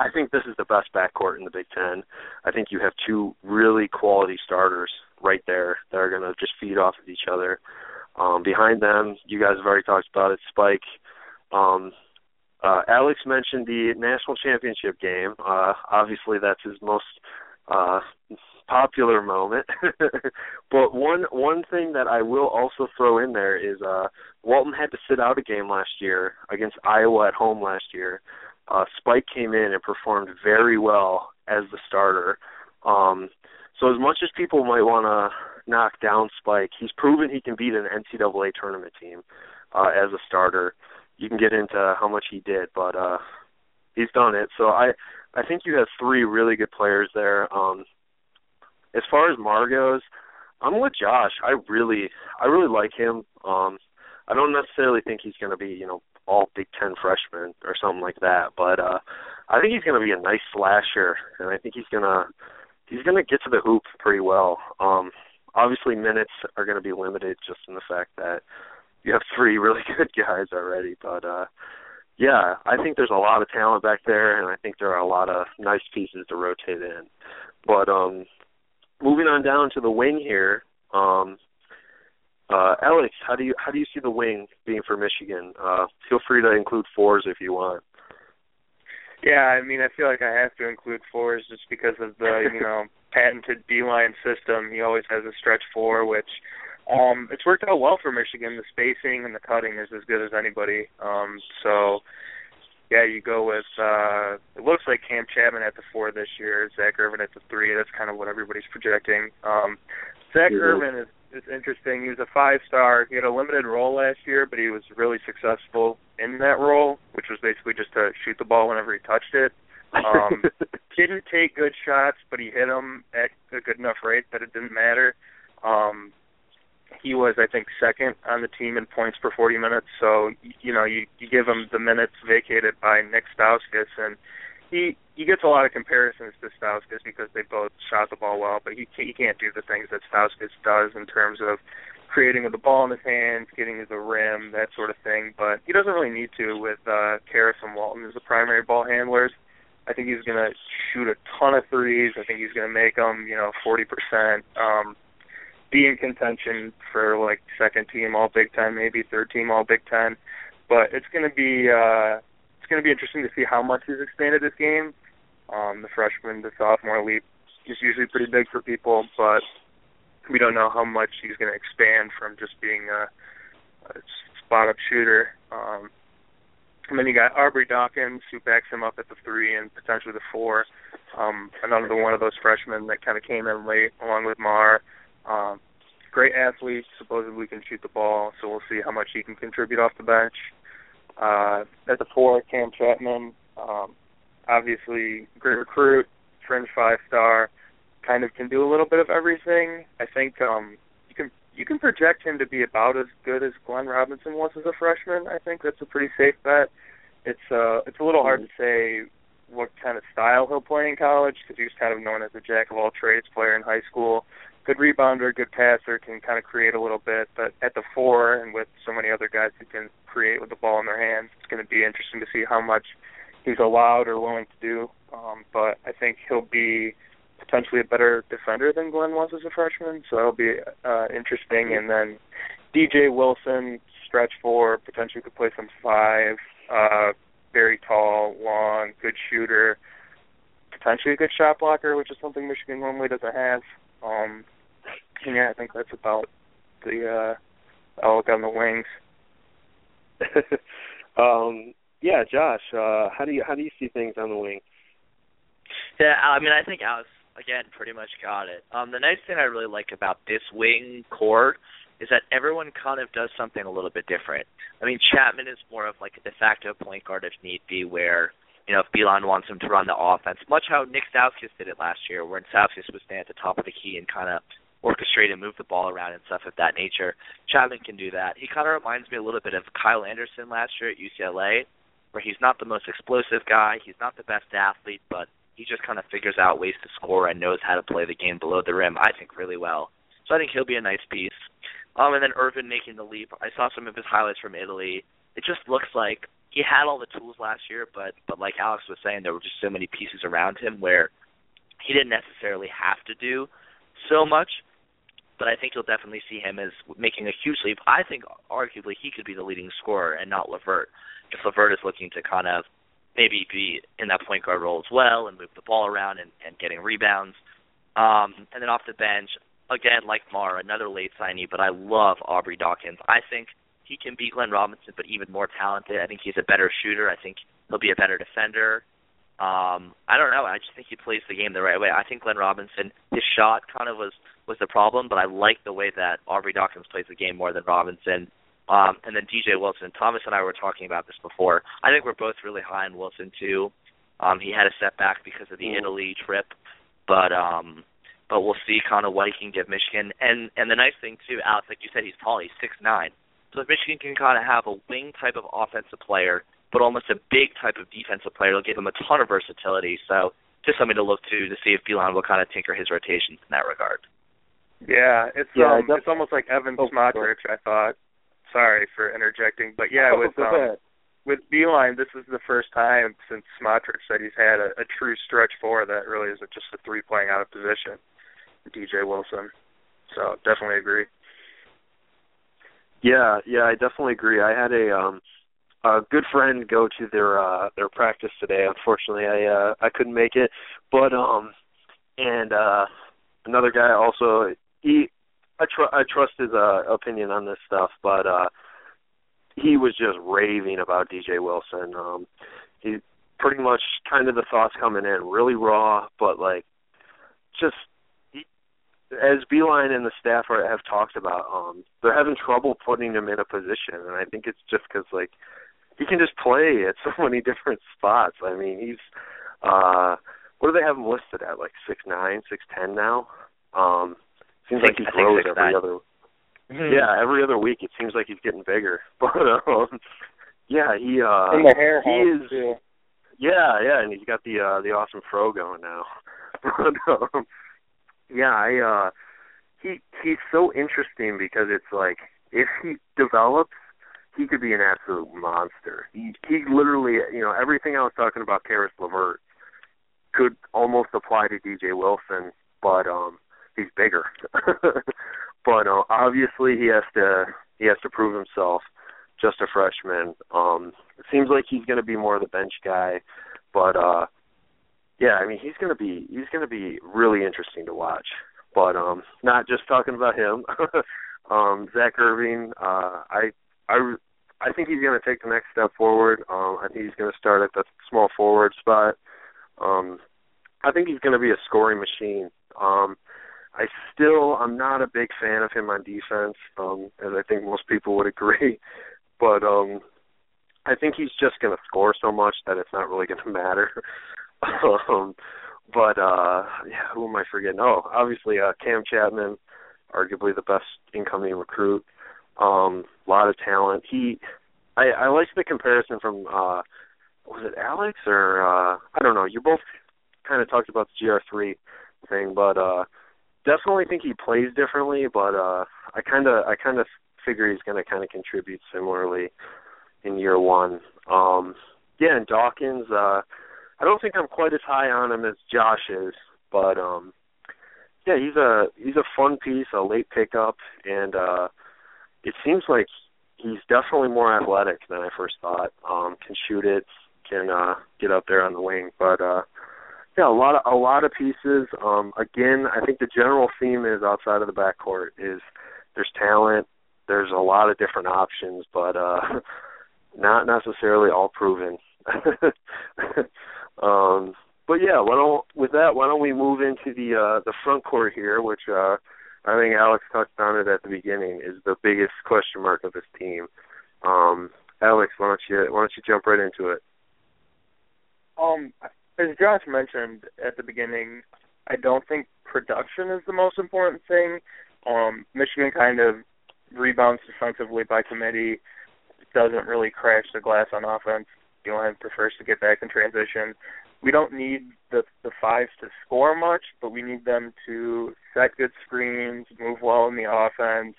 I think this is the best backcourt in the Big Ten. I think you have two really quality starters right there that are going to just feed off of each other. Behind them, you guys have already talked about it, Spike. Alex mentioned the national championship game. Obviously, that's his most popular moment. But one thing that I will also throw in there is Walton had to sit out a game last year against Iowa at home last year. Spike came in and performed very well as the starter. So as much as people might want to knock down Spike, he's proven he can beat an NCAA tournament team as a starter. You can get into how much he did, but he's done it. So I think you have three really good players there. As far as Mar goes, I'm with Josh. I really like him. I don't necessarily think he's going to be, all Big Ten freshmen or something like that. But I think he's going to be a nice slasher, and I think he's going to get to the hoop pretty well. Obviously, minutes are going to be limited just in the fact that you have three really good guys already. But, yeah, I think there's a lot of talent back there, and I think there are a lot of nice pieces to rotate in. But moving on down to the wing here, Alex, how do you see the wing being for Michigan? Feel free to include fours if you want. Yeah, I mean, I feel like I have to include fours just because of the patented Beilein system. He always has a stretch four, which it's worked out well for Michigan. The spacing and the cutting is as good as anybody. So, yeah, you go with it looks like Cam Chatman at the four this year, Zak Irvin at the three. That's kind of what everybody's projecting. Zak Irvin is interesting. He was a five-star. He had a limited role last year, but he was really successful in that role, which was basically just to shoot the ball whenever he touched it. Didn't take good shots, but he hit them at a good enough rate that it didn't matter. He was, I think, second on the team in points per 40 minutes. So, you give him the minutes vacated by Nick Stauskas, and he gets a lot of comparisons to Stauskas because they both shot the ball well, but he can't do the things that Stauskas does in terms of creating with the ball in his hands, getting to the rim, that sort of thing. But he doesn't really need to with Caris and Walton as the primary ball handlers. I think he's going to shoot a ton of threes. I think he's going to make them, 40%. Be in contention for, like, second team all Big Ten, maybe third team all Big Ten. But it's going to be interesting to see how much he's expanded this game. The freshman to sophomore leap is usually pretty big for people, but we don't know how much he's going to expand from just being a spot-up shooter. And then you got Aubrey Dawkins, who backs him up at the three and potentially the four. Another one of those freshmen that kind of came in late, along with Marr. Great athlete, supposedly can shoot the ball, so we'll see how much he can contribute off the bench. At the four, Cam Chatman, obviously great recruit, fringe five-star, kind of can do a little bit of everything. I think you can project him to be about as good as Glenn Robinson was as a freshman. I think that's a pretty safe bet. It's a little hard to say what kind of style he'll play in college because he was kind of known as a jack-of-all-trades player in high school. Good rebounder, good passer, can kind of create a little bit. But at the four and with so many other guys who can create with the ball in their hands, it's going to be interesting to see how much he's allowed or willing to do. But I think he'll be potentially a better defender than Glenn was as a freshman, so that'll be interesting. And then DJ Wilson, stretch four, potentially could play some five, very tall, long, good shooter, potentially a good shot blocker, which is something Michigan normally doesn't have. And yeah, I think that's about the outlook on the wings. Yeah, Josh, how do you see things on the wing? Yeah, I mean, I think Alex again pretty much got it. The nice thing I really like about this wing core is that everyone kind of does something a little bit different. I mean, Chatman is more of like a de facto point guard if need be, where if Beilein wants him to run the offense, much how Nick Stauskas did it last year, where Stauskas would stand at the top of the key and kind of orchestrate and move the ball around and stuff of that nature. Chatman can do that. He kind of reminds me a little bit of Kyle Anderson last year at UCLA, where he's not the most explosive guy, he's not the best athlete, but he just kind of figures out ways to score and knows how to play the game below the rim, I think, really well. So I think he'll be a nice piece. And then Irvin making the leap. I saw some of his highlights from Italy. It just looks like he had all the tools last year, but like Alex was saying, there were just so many pieces around him where he didn't necessarily have to do so much. But I think you'll definitely see him as making a huge leap. I think arguably he could be the leading scorer and not LeVert, if LeVert is looking to kind of maybe be in that point guard role as well and move the ball around and getting rebounds. And then off the bench, again, like Marr, another late signee, but I love Aubrey Dawkins. I think he can be Glenn Robinson, but even more talented. I think he's a better shooter. I think he'll be a better defender. I don't know. I just think he plays the game the right way. I think Glenn Robinson, his shot kind of was the problem, but I like the way that Aubrey Dawkins plays the game more than Robinson. And then DJ Wilson. Thomas and I were talking about this before. I think we're both really high on Wilson, too. He had a setback because of the Italy trip, but we'll see kind of what he can give Michigan. And the nice thing, too, Alex, like you said, he's tall. He's 6'9". So if Michigan can kind of have a wing type of offensive player, but almost a big type of defensive player, it'll give him a ton of versatility. So just something to look to see if Beilein will kind of tinker his rotations in that regard. Yeah, it's almost like Evan Smotrich, I thought. Sorry for interjecting. But, yeah, with Beilein, this is the first time since Smotrich that he's had a true stretch four that really isn't just a three playing out of position, DJ Wilson. So definitely agree. Yeah, I definitely agree. I had a good friend go to their practice today. Unfortunately, I couldn't make it, but and another guy also. I trust his opinion on this stuff, but he was just raving about DJ Wilson. He pretty much kind of the thoughts coming in really raw, but like just. As Beilein and the staff have talked about, they're having trouble putting him in a position, and I think it's just because, like, he can just play at so many different spots. I mean, he's what do they have him listed at, like 6'9", 6'10" now? Seems like he grows every other every other week. It seems like he's getting bigger. But, and the hair helps, too. Yeah, and he's got the awesome fro going now. But, yeah, he's so interesting because it's like if he develops, he could be an absolute monster. He literally, everything I was talking about Caris LeVert could almost apply to DJ Wilson, but he's bigger. But obviously he has to prove himself. Just a freshman. It seems like he's going to be more of the bench guy, but. Yeah, I mean he's gonna be really interesting to watch. But not just talking about him. Zak Irvin, I think he's gonna take the next step forward. I think he's gonna start at the small forward spot. I think he's gonna be a scoring machine. I'm not a big fan of him on defense, as I think most people would agree. But I think he's just gonna score so much that it's not really gonna matter. Who am I forgetting? Oh, obviously Cam Chatman, arguably the best incoming recruit. Lot of talent. I like the comparison from was it Alex or I don't know. You both kind of talked about the GR3 thing, but definitely think he plays differently. But I kind of figure he's going to kind of contribute similarly in year one. And Dawkins. I don't think I'm quite as high on him as Josh is, but he's a fun piece, a late pickup, and it seems like he's definitely more athletic than I first thought. Can shoot it, can get up there on the wing, but a lot of pieces. Again, I think the general theme is outside of the backcourt is there's talent, there's a lot of different options, but not necessarily all proven. Why don't we move into the front court here, which I think Alex touched on it at the beginning, is the biggest question mark of this team. Alex, why don't you jump right into it? As Josh mentioned at the beginning, I don't think production is the most important thing. Michigan kind of rebounds defensively by committee, doesn't really crash the glass on offense. Beilein prefers to get back in transition. We don't need the fives to score much, but we need them to set good screens, move well in the offense,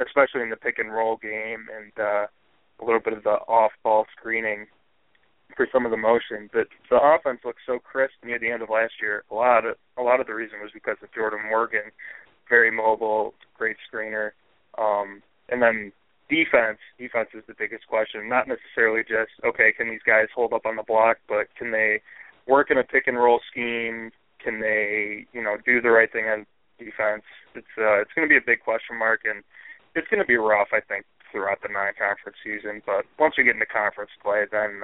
especially in the pick-and-roll game and a little bit of the off-ball screening for some of the motion. But the offense looked so crisp near the end of last year. A lot of the reason was because of Jordan Morgan, very mobile, great screener. And then Defense is the biggest question. Not necessarily just, okay, can these guys hold up on the block, but can they work in a pick-and-roll scheme? Can they, do the right thing on defense? It's going to be a big question mark, and it's going to be rough, I think, throughout the non-conference season. But once we get into conference play, then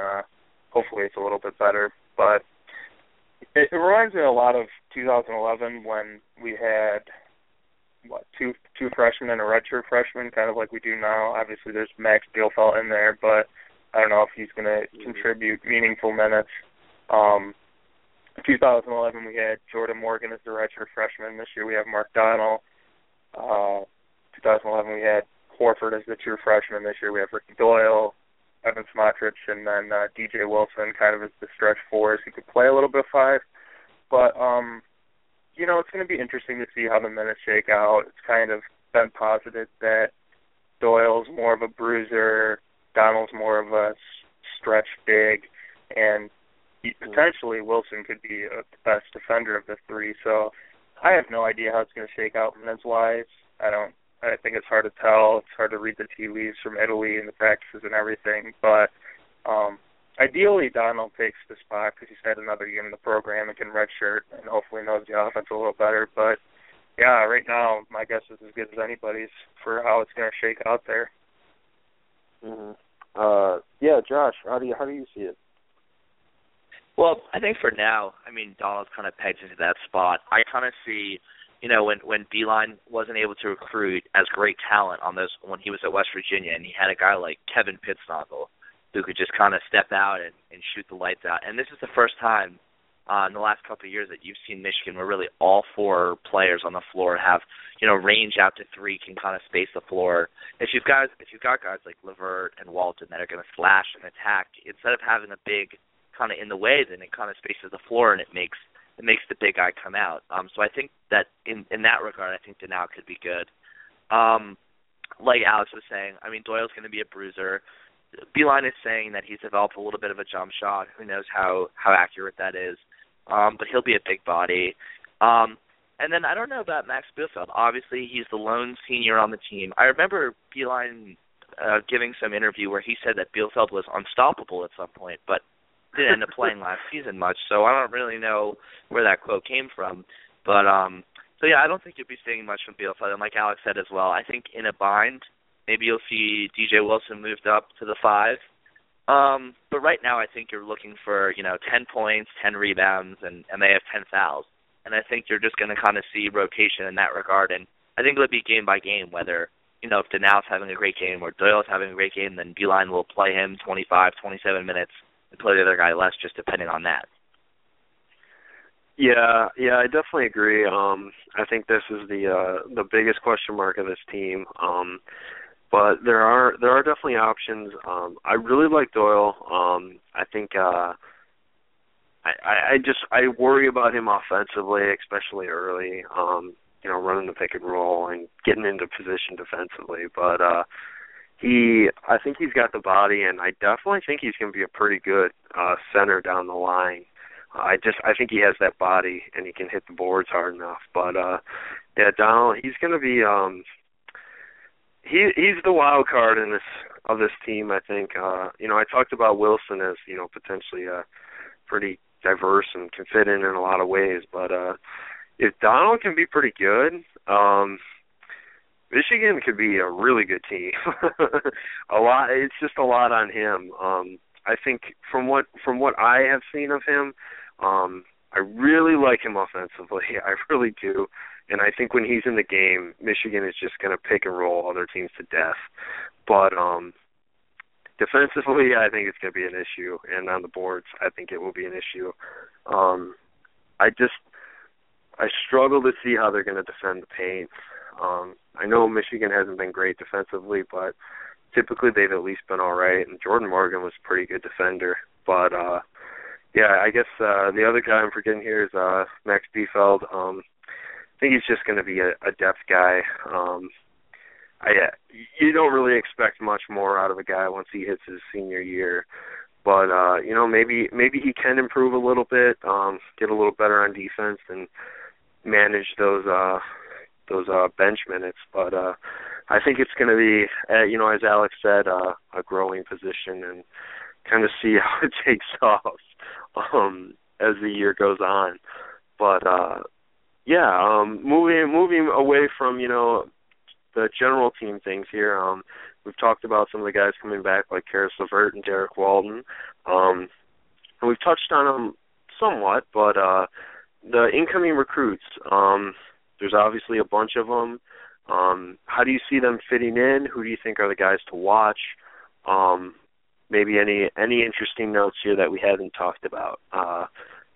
hopefully it's a little bit better. But it reminds me a lot of 2011 when we had – two freshmen and a redshirt freshman, kind of like we do now. Obviously, there's Max Bielfeldt in there, but I don't know if he's going to contribute meaningful minutes. 2011, we had Jordan Morgan as the redshirt freshman. This year, we have Mark Donnal. 2011, we had Horford as the true freshman. This year, we have Ricky Doyle, Evan Smotrich, and then DJ Wilson kind of as the stretch fours. He could play a little bit of five, but it's going to be interesting to see how the minutes shake out. It's kind of been posited that Doyle's more of a bruiser, Donnal's more of a stretch big, and potentially Wilson could be the best defender of the three. So I have no idea how it's going to shake out minutes-wise. I don't I think it's hard to tell. It's hard to read the tea leaves from Italy and the practices and everything. But ideally, Donnal takes the spot because he's had another year in the program and can redshirt and hopefully knows the offense a little better. But, yeah, right now my guess is as good as anybody's for how it's going to shake out there. Mm-hmm. Yeah, Josh, how do you see it? Well, I think for now, I mean, Donnal's kind of pegged into that spot. I kind of see, you know, when Beilein wasn't able to recruit as great talent on those when he was at West Virginia, and he had a guy like Kevin Pitsnoggle who could just kind of step out and shoot the lights out. And this is the first time in the last couple of years that you've seen Michigan where really all four players on the floor have, you know, range out to three, can kind of space the floor. If you've got guys like LeVert and Walton that are going to slash and attack, instead of having a big kind of in the way, then it kind of spaces the floor and it makes the big guy come out. So I think that in that regard, I think Donnal could be good. Like Alex was saying, I mean, Doyle's going to be a bruiser. Beilein is saying that he's developed a little bit of a jump shot. Who knows how accurate that is. But he'll be a big body. And then I don't know about Max Bielfeldt. Obviously, he's the lone senior on the team. I remember Beilein giving some interview where he said that Bielfeldt was unstoppable at some point, but didn't end up playing last season much, so I don't really know where that quote came from. But, so yeah, I don't think you'll be seeing much from Bielfeldt. And like Alex said as well, I think in a bind, maybe you'll see DJ Wilson moved up to the 5. But right now I think you're looking for, you know, 10 points, 10 rebounds, and they have 10 fouls. And I think you're just going to kind of see rotation in that regard. And I think it'll be game by game, whether, you know, if Donnal's having a great game or Doyle's having a great game, then Beilein will play him 25, 27 minutes and play the other guy less, just depending on that. Yeah, I definitely agree. I think this is the biggest question mark of this team. But there are definitely options. I really like Doyle. I think I worry about him offensively, especially early. You know, running the pick and roll and getting into position defensively, but. I think he's got the body, and I definitely think he's going to be a pretty good center down the line. I think he has that body, and he can hit the boards hard enough. But yeah, Donnal, he's going to be he's the wild card in this team. I think you know, I talked about Wilson as, you know, potentially a pretty diverse and can fit in a lot of ways. But if Donnal can be pretty good. Michigan could be a really good team. A lot. It's just a lot on him. I think from what I have seen of him, I really like him offensively. I really do. And I think when he's in the game, Michigan is just going to pick and roll other teams to death. But defensively, I think it's going to be an issue. And on the boards, I think it will be an issue. I struggle to see how they're going to defend the paint. I know Michigan hasn't been great defensively, but typically they've at least been all right. And Jordan Morgan was a pretty good defender. But, yeah, I guess the other guy I'm forgetting here is Max Bielfeldt. I think he's just going to be a depth guy. You don't really expect much more out of a guy once he hits his senior year. But, you know, maybe he can improve a little bit, get a little better on defense, and manage those bench minutes, but I think it's going to be, you know, as Alex said, a growing position, and kind of see how it takes off as the year goes on. But yeah, moving away from, you know, the general team things here. We've talked about some of the guys coming back, like Caris LeVert and Derrick Walton, and we've touched on them somewhat. But the incoming recruits. There's obviously a bunch of them. How do you see them fitting in? Who do you think are the guys to watch? Maybe any interesting notes here that we haven't talked about.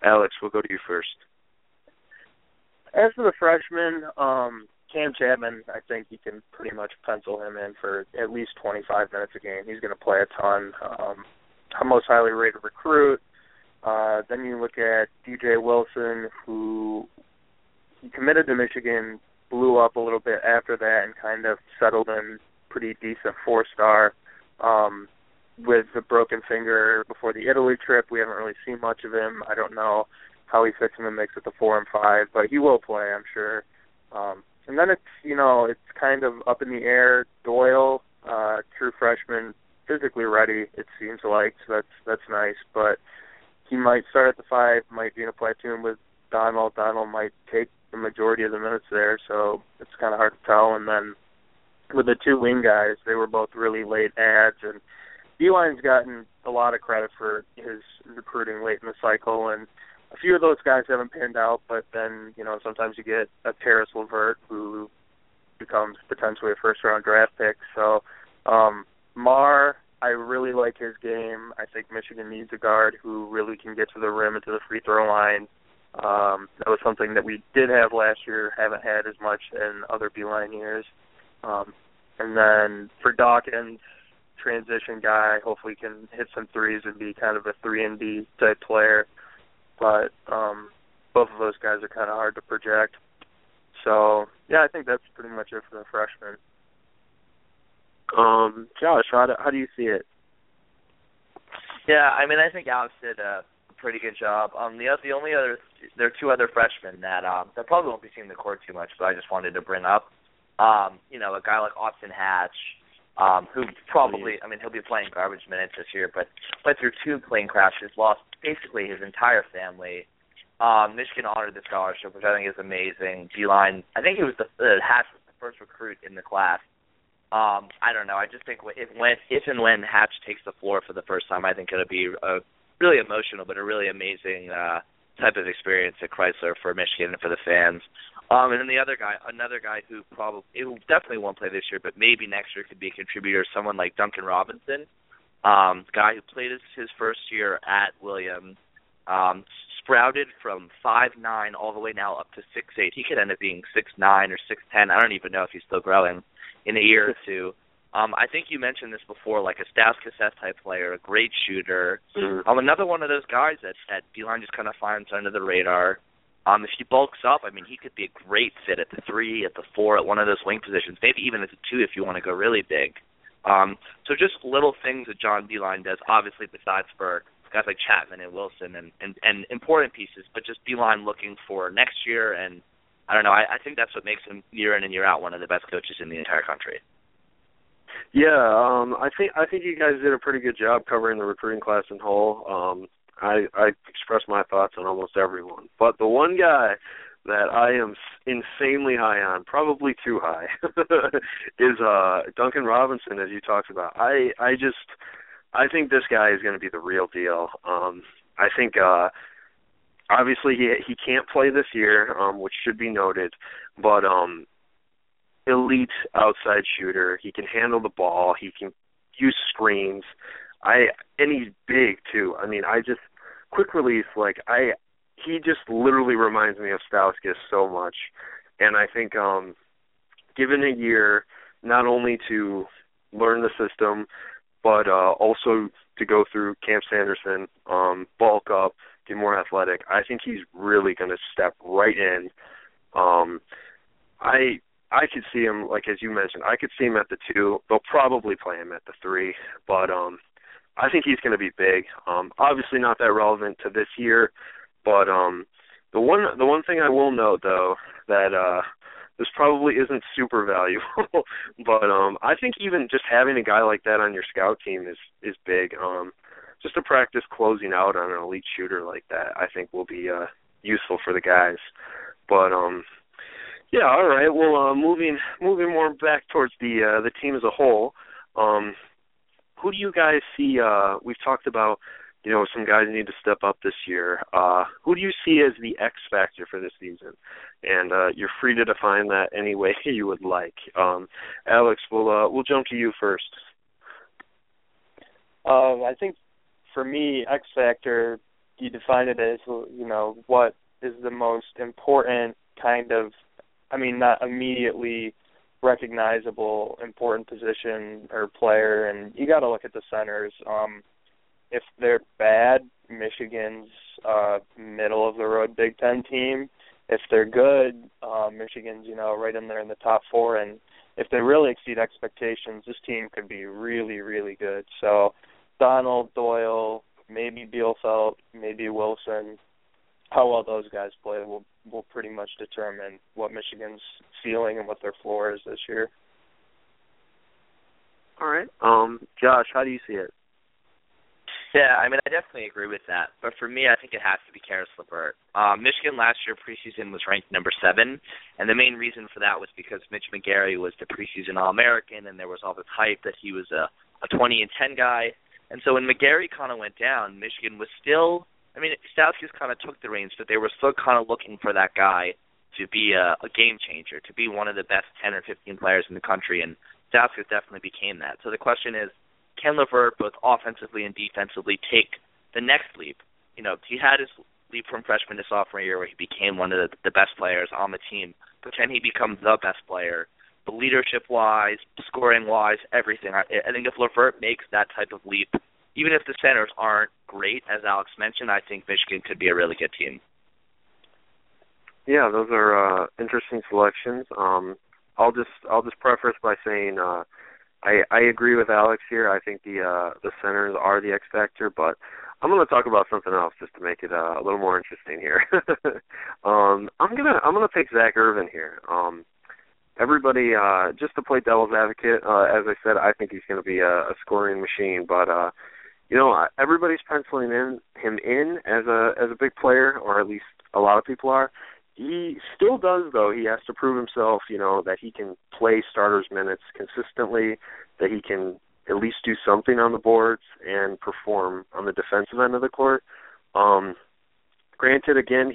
Alex, we'll go to you first. As for the freshmen, Cam Chatman, I think you can pretty much pencil him in for at least 25 minutes a game. He's going to play a ton. Most highly rated recruit. Then you look at DJ Wilson, who... He committed to Michigan, blew up a little bit after that, and kind of settled in pretty decent 4-star with the broken finger before the Italy trip. We haven't really seen much of him. I don't know how he fits in the mix at the 4 and 5, but he will play, I'm sure. And then it's kind of up in the air. Doyle, true freshman, physically ready, it seems like, so that's nice. But he might start at the 5, might be in a platoon with Donnal. Donnal might take the majority of the minutes there, so it's kind of hard to tell. And then with the two wing guys, they were both really late adds, and Beilein's gotten a lot of credit for his recruiting late in the cycle, and a few of those guys haven't panned out, but then, sometimes you get a Caris LeVert who becomes potentially a first-round draft pick. So Marr, I really like his game. I think Michigan needs a guard who really can get to the rim and to the free-throw line. That was something that we did have last year, haven't had as much in other Beilein years. And then for Dawkins, transition guy, hopefully can hit some threes and be kind of a 3-and-D type player. But both of those guys are kind of hard to project. So, I think that's pretty much it for the freshmen. Josh, how do you see it? Yeah, I think Alex did a pretty good job. There are two other freshmen that probably won't be seeing the court too much, but I just wanted to bring up, a guy like Austin Hatch, who probably, he'll be playing garbage minutes this year, but went through 2 plane crashes, lost basically his entire family. Michigan honored the scholarship, which I think is amazing. Beilein, I think Hatch was the first recruit in the class. I don't know. I just think if and when Hatch takes the floor for the first time, I think it'll be a really emotional but a really amazing type of experience at Chrysler for Michigan and for the fans. And then the other guy, another guy who definitely won't play this year, but maybe next year could be a contributor, someone like Duncan Robinson, guy who played his first year at Williams, sprouted from 5'9" all the way now up to 6'8". He could end up being 6'9" or 6'10". I don't even know if he's still growing in a year or two. I think you mentioned this before, like a Stauskas type player, a great shooter. Mm-hmm. Another one of those guys that Beilein just kind of finds under the radar. If he bulks up, he could be a great fit at the 3, at the 4, at one of those wing positions, maybe even at the 2 if you want to go really big. So just little things that John Beilein does, obviously besides for guys like Chatman and Wilson and important pieces, but just Beilein looking for next year. And I don't know, I think that's what makes him year in and year out one of the best coaches in the entire country. Yeah, I think you guys did a pretty good job covering the recruiting class in whole. I expressed my thoughts on almost everyone. But the one guy that I am insanely high on, probably too high, is Duncan Robinson, as you talked about. I think this guy is going to be the real deal. I think obviously he can't play this year, which should be noted, but elite outside shooter. He can handle the ball. He can use screens. And he's big too. Quick release. He just literally reminds me of Stauskas so much, and I think given a year not only to learn the system, but also to go through Camp Sanderson, bulk up, get more athletic, I think he's really going to step right in. I could see him, like as you mentioned, I could see him at the 2. They'll probably play him at the 3, but I think he's going to be big. Obviously not that relevant to this year, but the one thing I will note, though, that this probably isn't super valuable, but I think even just having a guy like that on your scout team is big. Just to practice closing out on an elite shooter like that, I think will be useful for the guys. But yeah, all right. Well, moving more back towards the team as a whole. Who do you guys see? We've talked about, some guys need to step up this year. Who do you see as the X factor for this season? And you're free to define that any way you would like. Alex, we'll jump to you first. I think for me, X factor, you define it as, what is the most important kind of, not immediately recognizable, important position or player, and you got to look at the centers. If they're bad, Michigan's middle-of-the-road Big Ten team. If they're good, Michigan's, right in there in the top 4. And if they really exceed expectations, this team could be really, really good. So Donnal, Doyle, maybe Bielfeldt, maybe Wilson. how well those guys play will pretty much determine what Michigan's ceiling and what their floor is this year. All right. Josh, how do you see it? Yeah, I mean, I definitely agree with that. But for me, I think it has to be Caris LeVert. Michigan last year preseason was ranked number 7, and the main reason for that was because Mitch McGarry was the preseason All-American, and there was all this hype that he was a 20-10 guy. And so when McGarry kind of went down, Michigan was still – I mean, Stauskas kind of took the reins, but they were still kind of looking for that guy to be a game changer, to be one of the best 10 or 15 players in the country, and Stauskas definitely became that. So the question is, can LeVert, both offensively and defensively, take the next leap? You know, he had his leap from freshman to sophomore year where he became one of the best players on the team, but can he become the best player, leadership-wise, scoring-wise, everything? I think if LeVert makes that type of leap, even if the centers aren't great, as Alex mentioned, I think Michigan could be a really good team. Yeah, those are interesting selections. I'll just preface by saying I agree with Alex here. I think the centers are the X factor, but I'm going to talk about something else just to make it a little more interesting here. I'm gonna pick Zak Irvin here. Everybody, just to play devil's advocate, as I said, I think he's going to be a scoring machine. But everybody's penciling him in as a big player, or at least a lot of people are. He still does, though. He has to prove himself, that he can play starters' minutes consistently, that he can at least do something on the boards and perform on the defensive end of the court. Granted, again,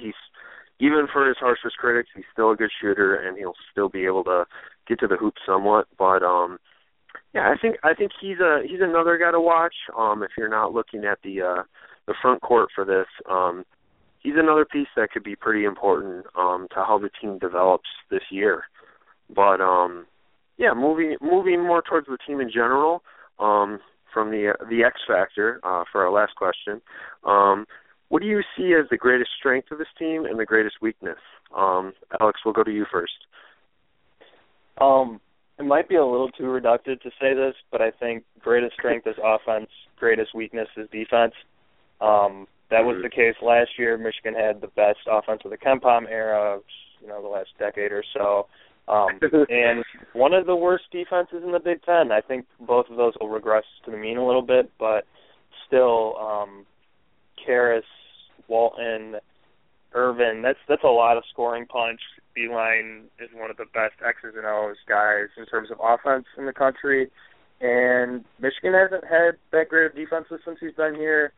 even for his harshest critics, he's still a good shooter, and he'll still be able to get to the hoop somewhat. But I think he's another guy to watch. If you're not looking at the front court for this, he's another piece that could be pretty important to how the team develops this year. But moving more towards the team in general, from the X factor for our last question. What do you see as the greatest strength of this team and the greatest weakness? Alex, we'll go to you first. It might be a little too reductive to say this, but I think greatest strength is offense, greatest weakness is defense. That was the case last year. Michigan had the best offense of the Kempom era, the last decade or so. And one of the worst defenses in the Big Ten. I think both of those will regress to the mean a little bit, but still Caris, Walton, Irvin, that's a lot of scoring punch. Beilein is one of the best X's and O's guys in terms of offense in the country. And Michigan hasn't had that great of defenses since he's been here.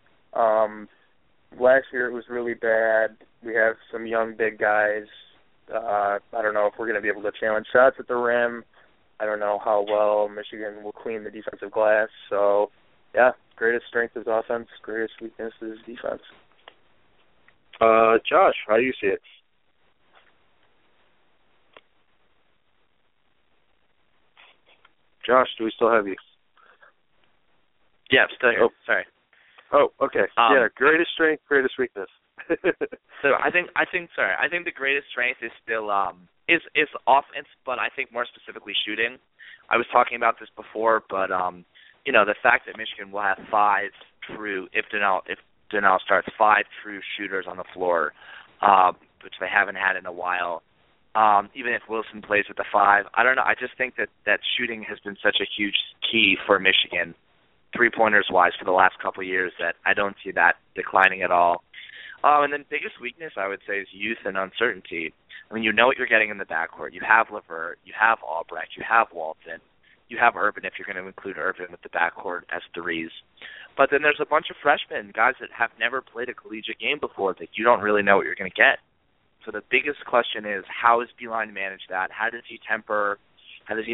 Last year it was really bad. We have some young big guys. I don't know if we're going to be able to challenge shots at the rim. I don't know how well Michigan will clean the defensive glass. So, yeah. Greatest strength is offense. Greatest weakness is defense. Josh, how do you see it? Josh, do we still have you? Yeah, I'm still here. Oh, sorry. Oh, okay. Greatest strength, greatest weakness. So I think the greatest strength is still is offense, but I think more specifically shooting. I was talking about this before, but the fact that Michigan will have if Donnal starts five true shooters on the floor, which they haven't had in a while, even if Wilson plays with the 5, I don't know. I just think that shooting has been such a huge key for Michigan, three-pointers-wise, for the last couple of years that I don't see that declining at all. And then biggest weakness, I would say, is youth and uncertainty. I mean, you know what you're getting in the backcourt. You have LeVert, you have Albrecht, you have Walton. You have Irvin if you're going to include Irvin with the backcourt as 3s. But then there's a bunch of freshmen, guys that have never played a collegiate game before, that you don't really know what you're going to get. So the biggest question is, how does Beilein manage that? How does he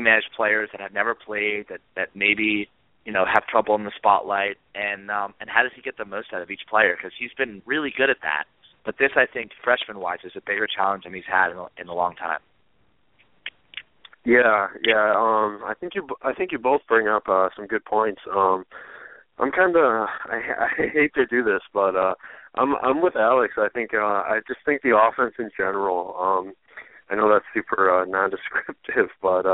manage players that have never played, that maybe have trouble in the spotlight? And how does he get the most out of each player? Because he's been really good at that. But this, I think, freshman-wise, is a bigger challenge than he's had in a long time. Yeah. I think you both bring up some good points. I'm kind of I hate to do this, but I'm with Alex. I just think the offense in general. I know that's super nondescriptive, but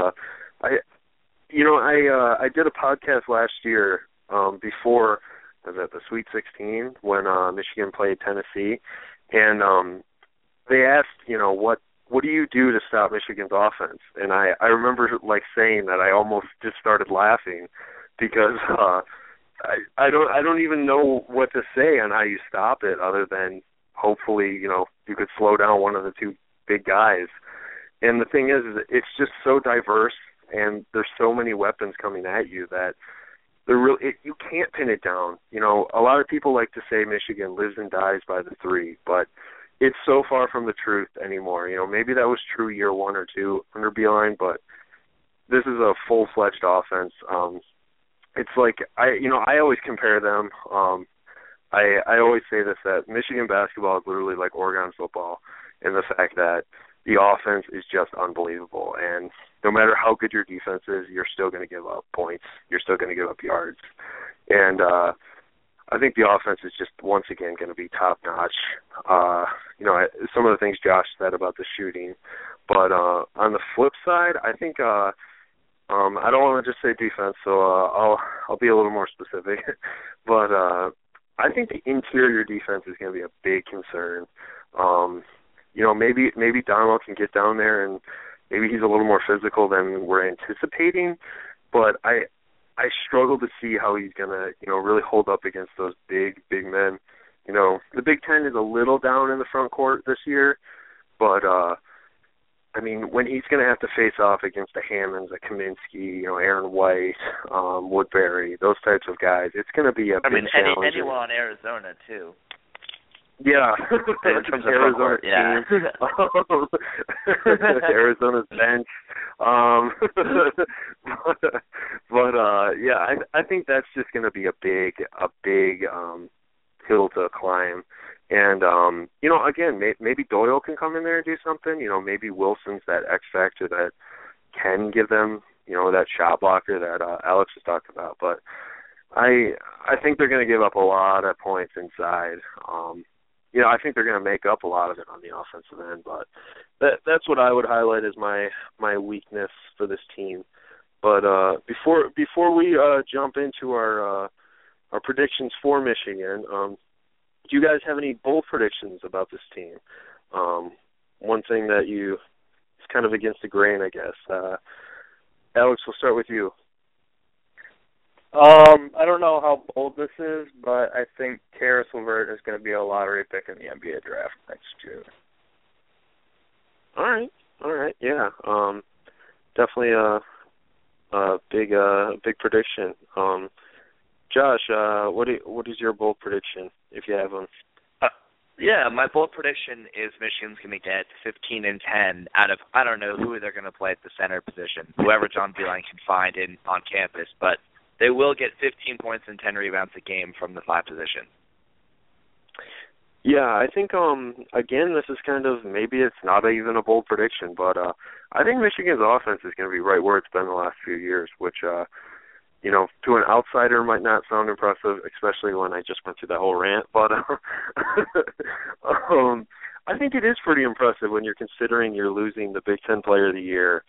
I did a podcast last year before, was at the Sweet 16 when Michigan played Tennessee. And they asked, you know, what do you do to stop Michigan's offense? And I remember, like, saying that I almost just started laughing because I don't even know what to say on how you stop it other than hopefully, you know, you could slow down one of the two big guys. And the thing is it's just so diverse and there's so many weapons coming at you that you can't pin it down. You know, a lot of people like to say Michigan lives and dies by the three, but it's so far from the truth anymore. You know, maybe that was true year one or two under Beilein, but this is a full-fledged offense. It's like, I always compare them. I always say this, that Michigan basketball is literally like Oregon football in the fact that the offense is just unbelievable. And no matter how good your defense is, you're still going to give up points. You're still going to give up yards. And I think the offense is just, once again, going to be top-notch. Some of the things Josh said about the shooting. But on the flip side, I think I don't want to just say defense, so I'll be a little more specific. But I think the interior defense is going to be a big concern. Maybe Donnal can get down there and maybe he's a little more physical than we're anticipating. But I struggle to see how he's going to, really hold up against those big men. You know, the Big Ten is a little down in the front court this year, but when he's going to have to face off against the Hammonds, the Kaminsky, Aaron White, Woodbury, those types of guys, it's going to be a big challenge. Anyone in Arizona, too. Yeah. Arizona team. Yeah. Arizona's bench. I think that's just going to be a big hill to climb. And, maybe Doyle can come in there and do something. Maybe Wilson's that X factor that can give them, that shot blocker that Alex was talking about. But I think they're going to give up a lot of points inside. I think they're going to make up a lot of it on the offensive end. But that's what I would highlight as my weakness for this team. But before we jump into our predictions for Michigan, do you guys have any bold predictions about this team? One thing that it's kind of against the grain, I guess. Alex, we'll start with you. I don't know how bold this is, but I think Caris LeVert is going to be a lottery pick in the NBA draft next year. All right, yeah. Definitely a big prediction. Josh, what is your bold prediction, if you have one? My bold prediction is Michigan's going to get 15-10 out of, I don't know who they're going to play at the center position, whoever John Beilein can find on campus, but they will get 15 points and 10 rebounds a game from the five position. Yeah, I think, again, this is kind of, maybe it's not even a bold prediction, but I think Michigan's offense is going to be right where it's been the last few years, which, to an outsider might not sound impressive, especially when I just went through that whole rant. But I think it is pretty impressive when you're considering you're losing the Big Ten Player of the Year,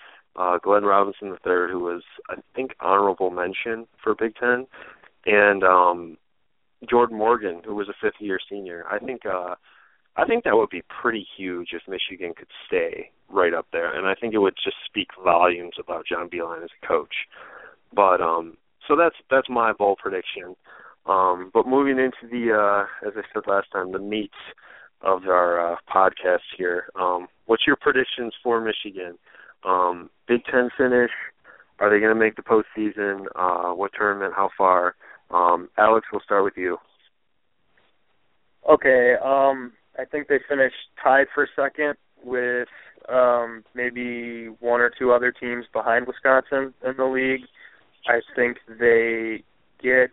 Glenn Robinson III, who was, I think, honorable mention for Big Ten, and Jordan Morgan, who was a fifth-year senior. I think that would be pretty huge if Michigan could stay right up there, and I think it would just speak volumes about John Beilein as a coach. But so that's my bold prediction. But moving into the, as I said last time, the meat of our podcast here. What's your predictions for Michigan? Big Ten finish? Are they going to make the postseason? What tournament? How far? Alex, we'll start with you. Okay. I think they finished tied for second with maybe one or two other teams behind Wisconsin in the league. I think they get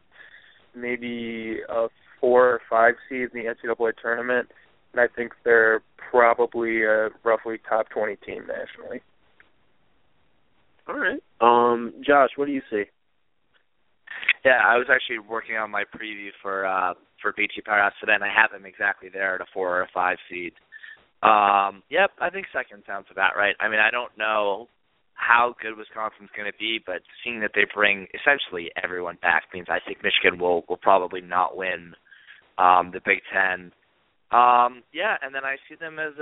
maybe a 4 or 5 seed in the NCAA tournament, and I think they're probably a roughly top 20 team nationally. All right. Josh, what do you see? Yeah, I was actually working on my preview for BT Powerhouse today, and I have them exactly there at a 4 or 5 seed. Yep, I think second sounds about right. I don't know how good Wisconsin's going to be, but seeing that they bring essentially everyone back means I think Michigan will probably not win the Big Ten. Yeah, and then I see them as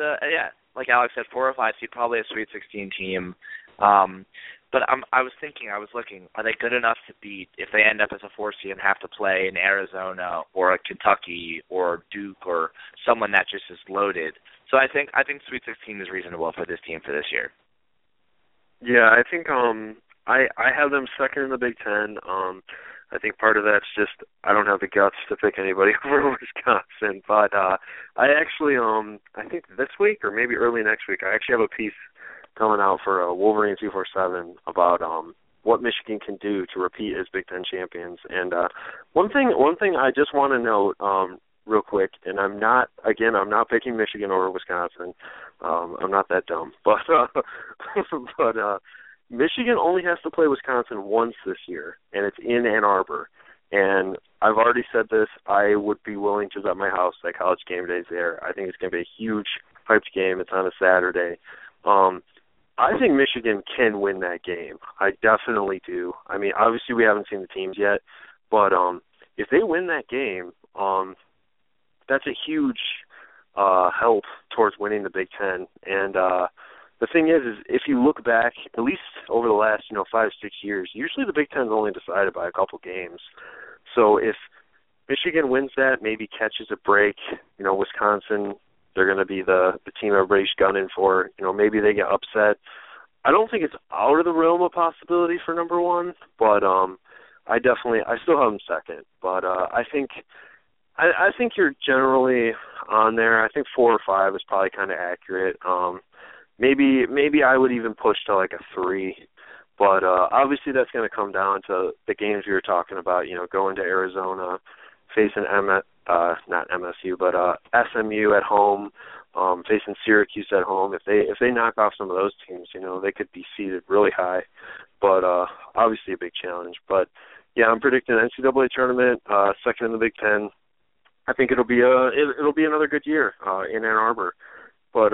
like Alex said, 4 or 5 seed, probably a Sweet 16 team. But I was looking, are they good enough to beat, if they end up as a 4 seed and have to play in Arizona or Kentucky or Duke or someone that just is loaded? So I think Sweet 16 is reasonable for this team for this year. Yeah, I think I have them second in the Big Ten. I think part of that's just I don't have the guts to pick anybody over Wisconsin. But I actually, I think this week or maybe early next week, I actually have a piece coming out for Wolverine 247 about what Michigan can do to repeat as Big Ten champions. And one thing I just want to note real quick, and I'm not picking Michigan over Wisconsin. I'm not that dumb. But Michigan only has to play Wisconsin once this year, and it's in Ann Arbor. And I've already said this, I would be willing to let my house that College game day's there. I think it's going to be a huge hyped game. It's on a Saturday. I think Michigan can win that game. I definitely do. I mean, obviously we haven't seen the teams yet, but if they win that game, that's a huge help towards winning the Big Ten. And the thing is if you look back, at least over the last 5-6 years, usually the Big Ten's only decided by a couple games. So if Michigan wins that, maybe catches a break, Wisconsin, they're going to be the team everybody's gunning for. Maybe they get upset. I don't think it's out of the realm of possibility for number one, but I still have them second. But I think you're generally on there. I think 4 or 5 is probably kind of accurate. Maybe I would even push to like a 3. But obviously that's going to come down to the games we were talking about, going to Arizona, facing not MSU, but SMU at home, facing Syracuse at home. If they knock off some of those teams, they could be seeded really high. But obviously a big challenge. But, yeah, I'm predicting an NCAA tournament, second in the Big Ten. I think it'll be another good year in Ann Arbor. But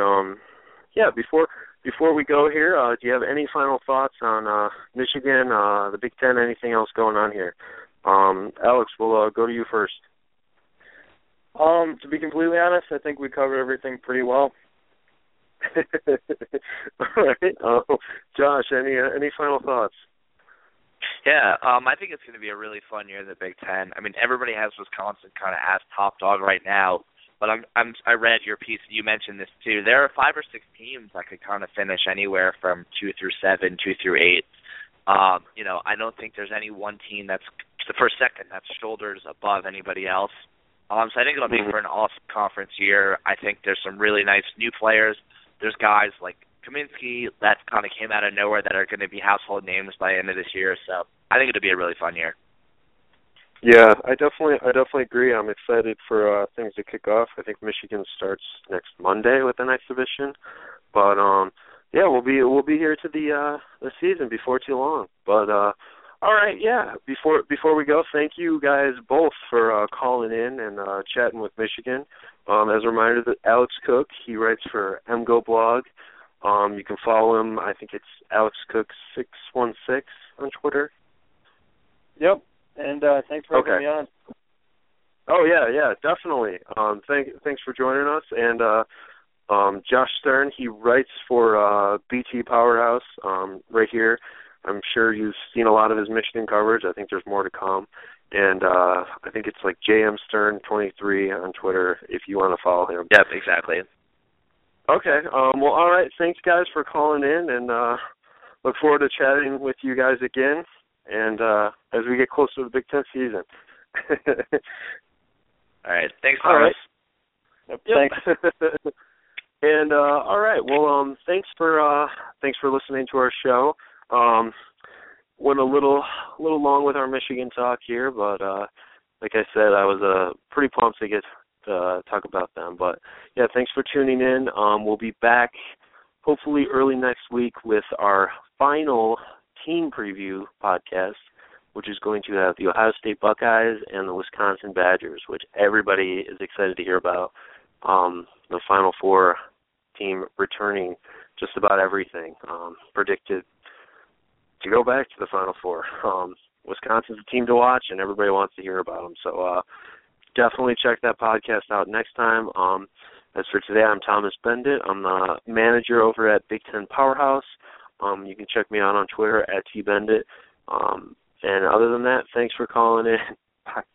yeah, before we go here, do you have any final thoughts on Michigan, the Big Ten, anything else going on here? Alex, we'll go to you first. To be completely honest, I think we covered everything pretty well. All right, Josh, any final thoughts? Yeah, I think it's going to be a really fun year in the Big Ten. I mean, everybody has Wisconsin kind of as top dog right now, but I read your piece. You mentioned this too. There are 5 or 6 teams that could kind of finish anywhere from 2 through 7, 2 through 8. I don't think there's any one team that's the first, second that's shoulders above anybody else. So I think it'll be for an awesome conference year. I think there's some really nice new players. There's guys like Kaminsky that kind of came out of nowhere that are going to be household names by the end of this year. So I think it'll be a really fun year. Yeah, I definitely agree. I'm excited for things to kick off. I think Michigan starts next Monday with an exhibition, but yeah, we'll be here to the season before too long. But all right, yeah. Before we go, thank you guys both for calling in and chatting with Michigan. As a reminder, that Alex Cook, he writes for MGO Blog. You can follow him. I think it's AlexCook616 on Twitter. Yep, and thanks for having me on. Oh, yeah, definitely. Thanks for joining us. And Josh Stern, he writes for BT Powerhouse right here. I'm sure you've seen a lot of his Michigan coverage. I think there's more to come. And I think it's like JMStern23 on Twitter if you want to follow him. Yep, exactly. Okay. Well, all right. Thanks, guys, for calling in, and look forward to chatting with you guys again and as we get closer to the Big Ten season. All right. Thanks, Thomas. All right. Yep. Thanks. And all right. Well, thanks for listening to our show. Went a little long with our Michigan talk here, but like I said, I was pretty pumped to get to talk about them. But yeah, thanks for tuning in. We'll be back hopefully early next week with our final team preview podcast, which is going to have the Ohio State Buckeyes and the Wisconsin Badgers, which everybody is excited to hear about. The Final Four team returning just about everything predicted. To go back to the Final Four, Wisconsin's a team to watch, and everybody wants to hear about them. So definitely check that podcast out next time. As for today, I'm Thomas Bendit. I'm the manager over at Big Ten Powerhouse. You can check me out on Twitter at TBendit. And other than that, thanks for calling in. Bye.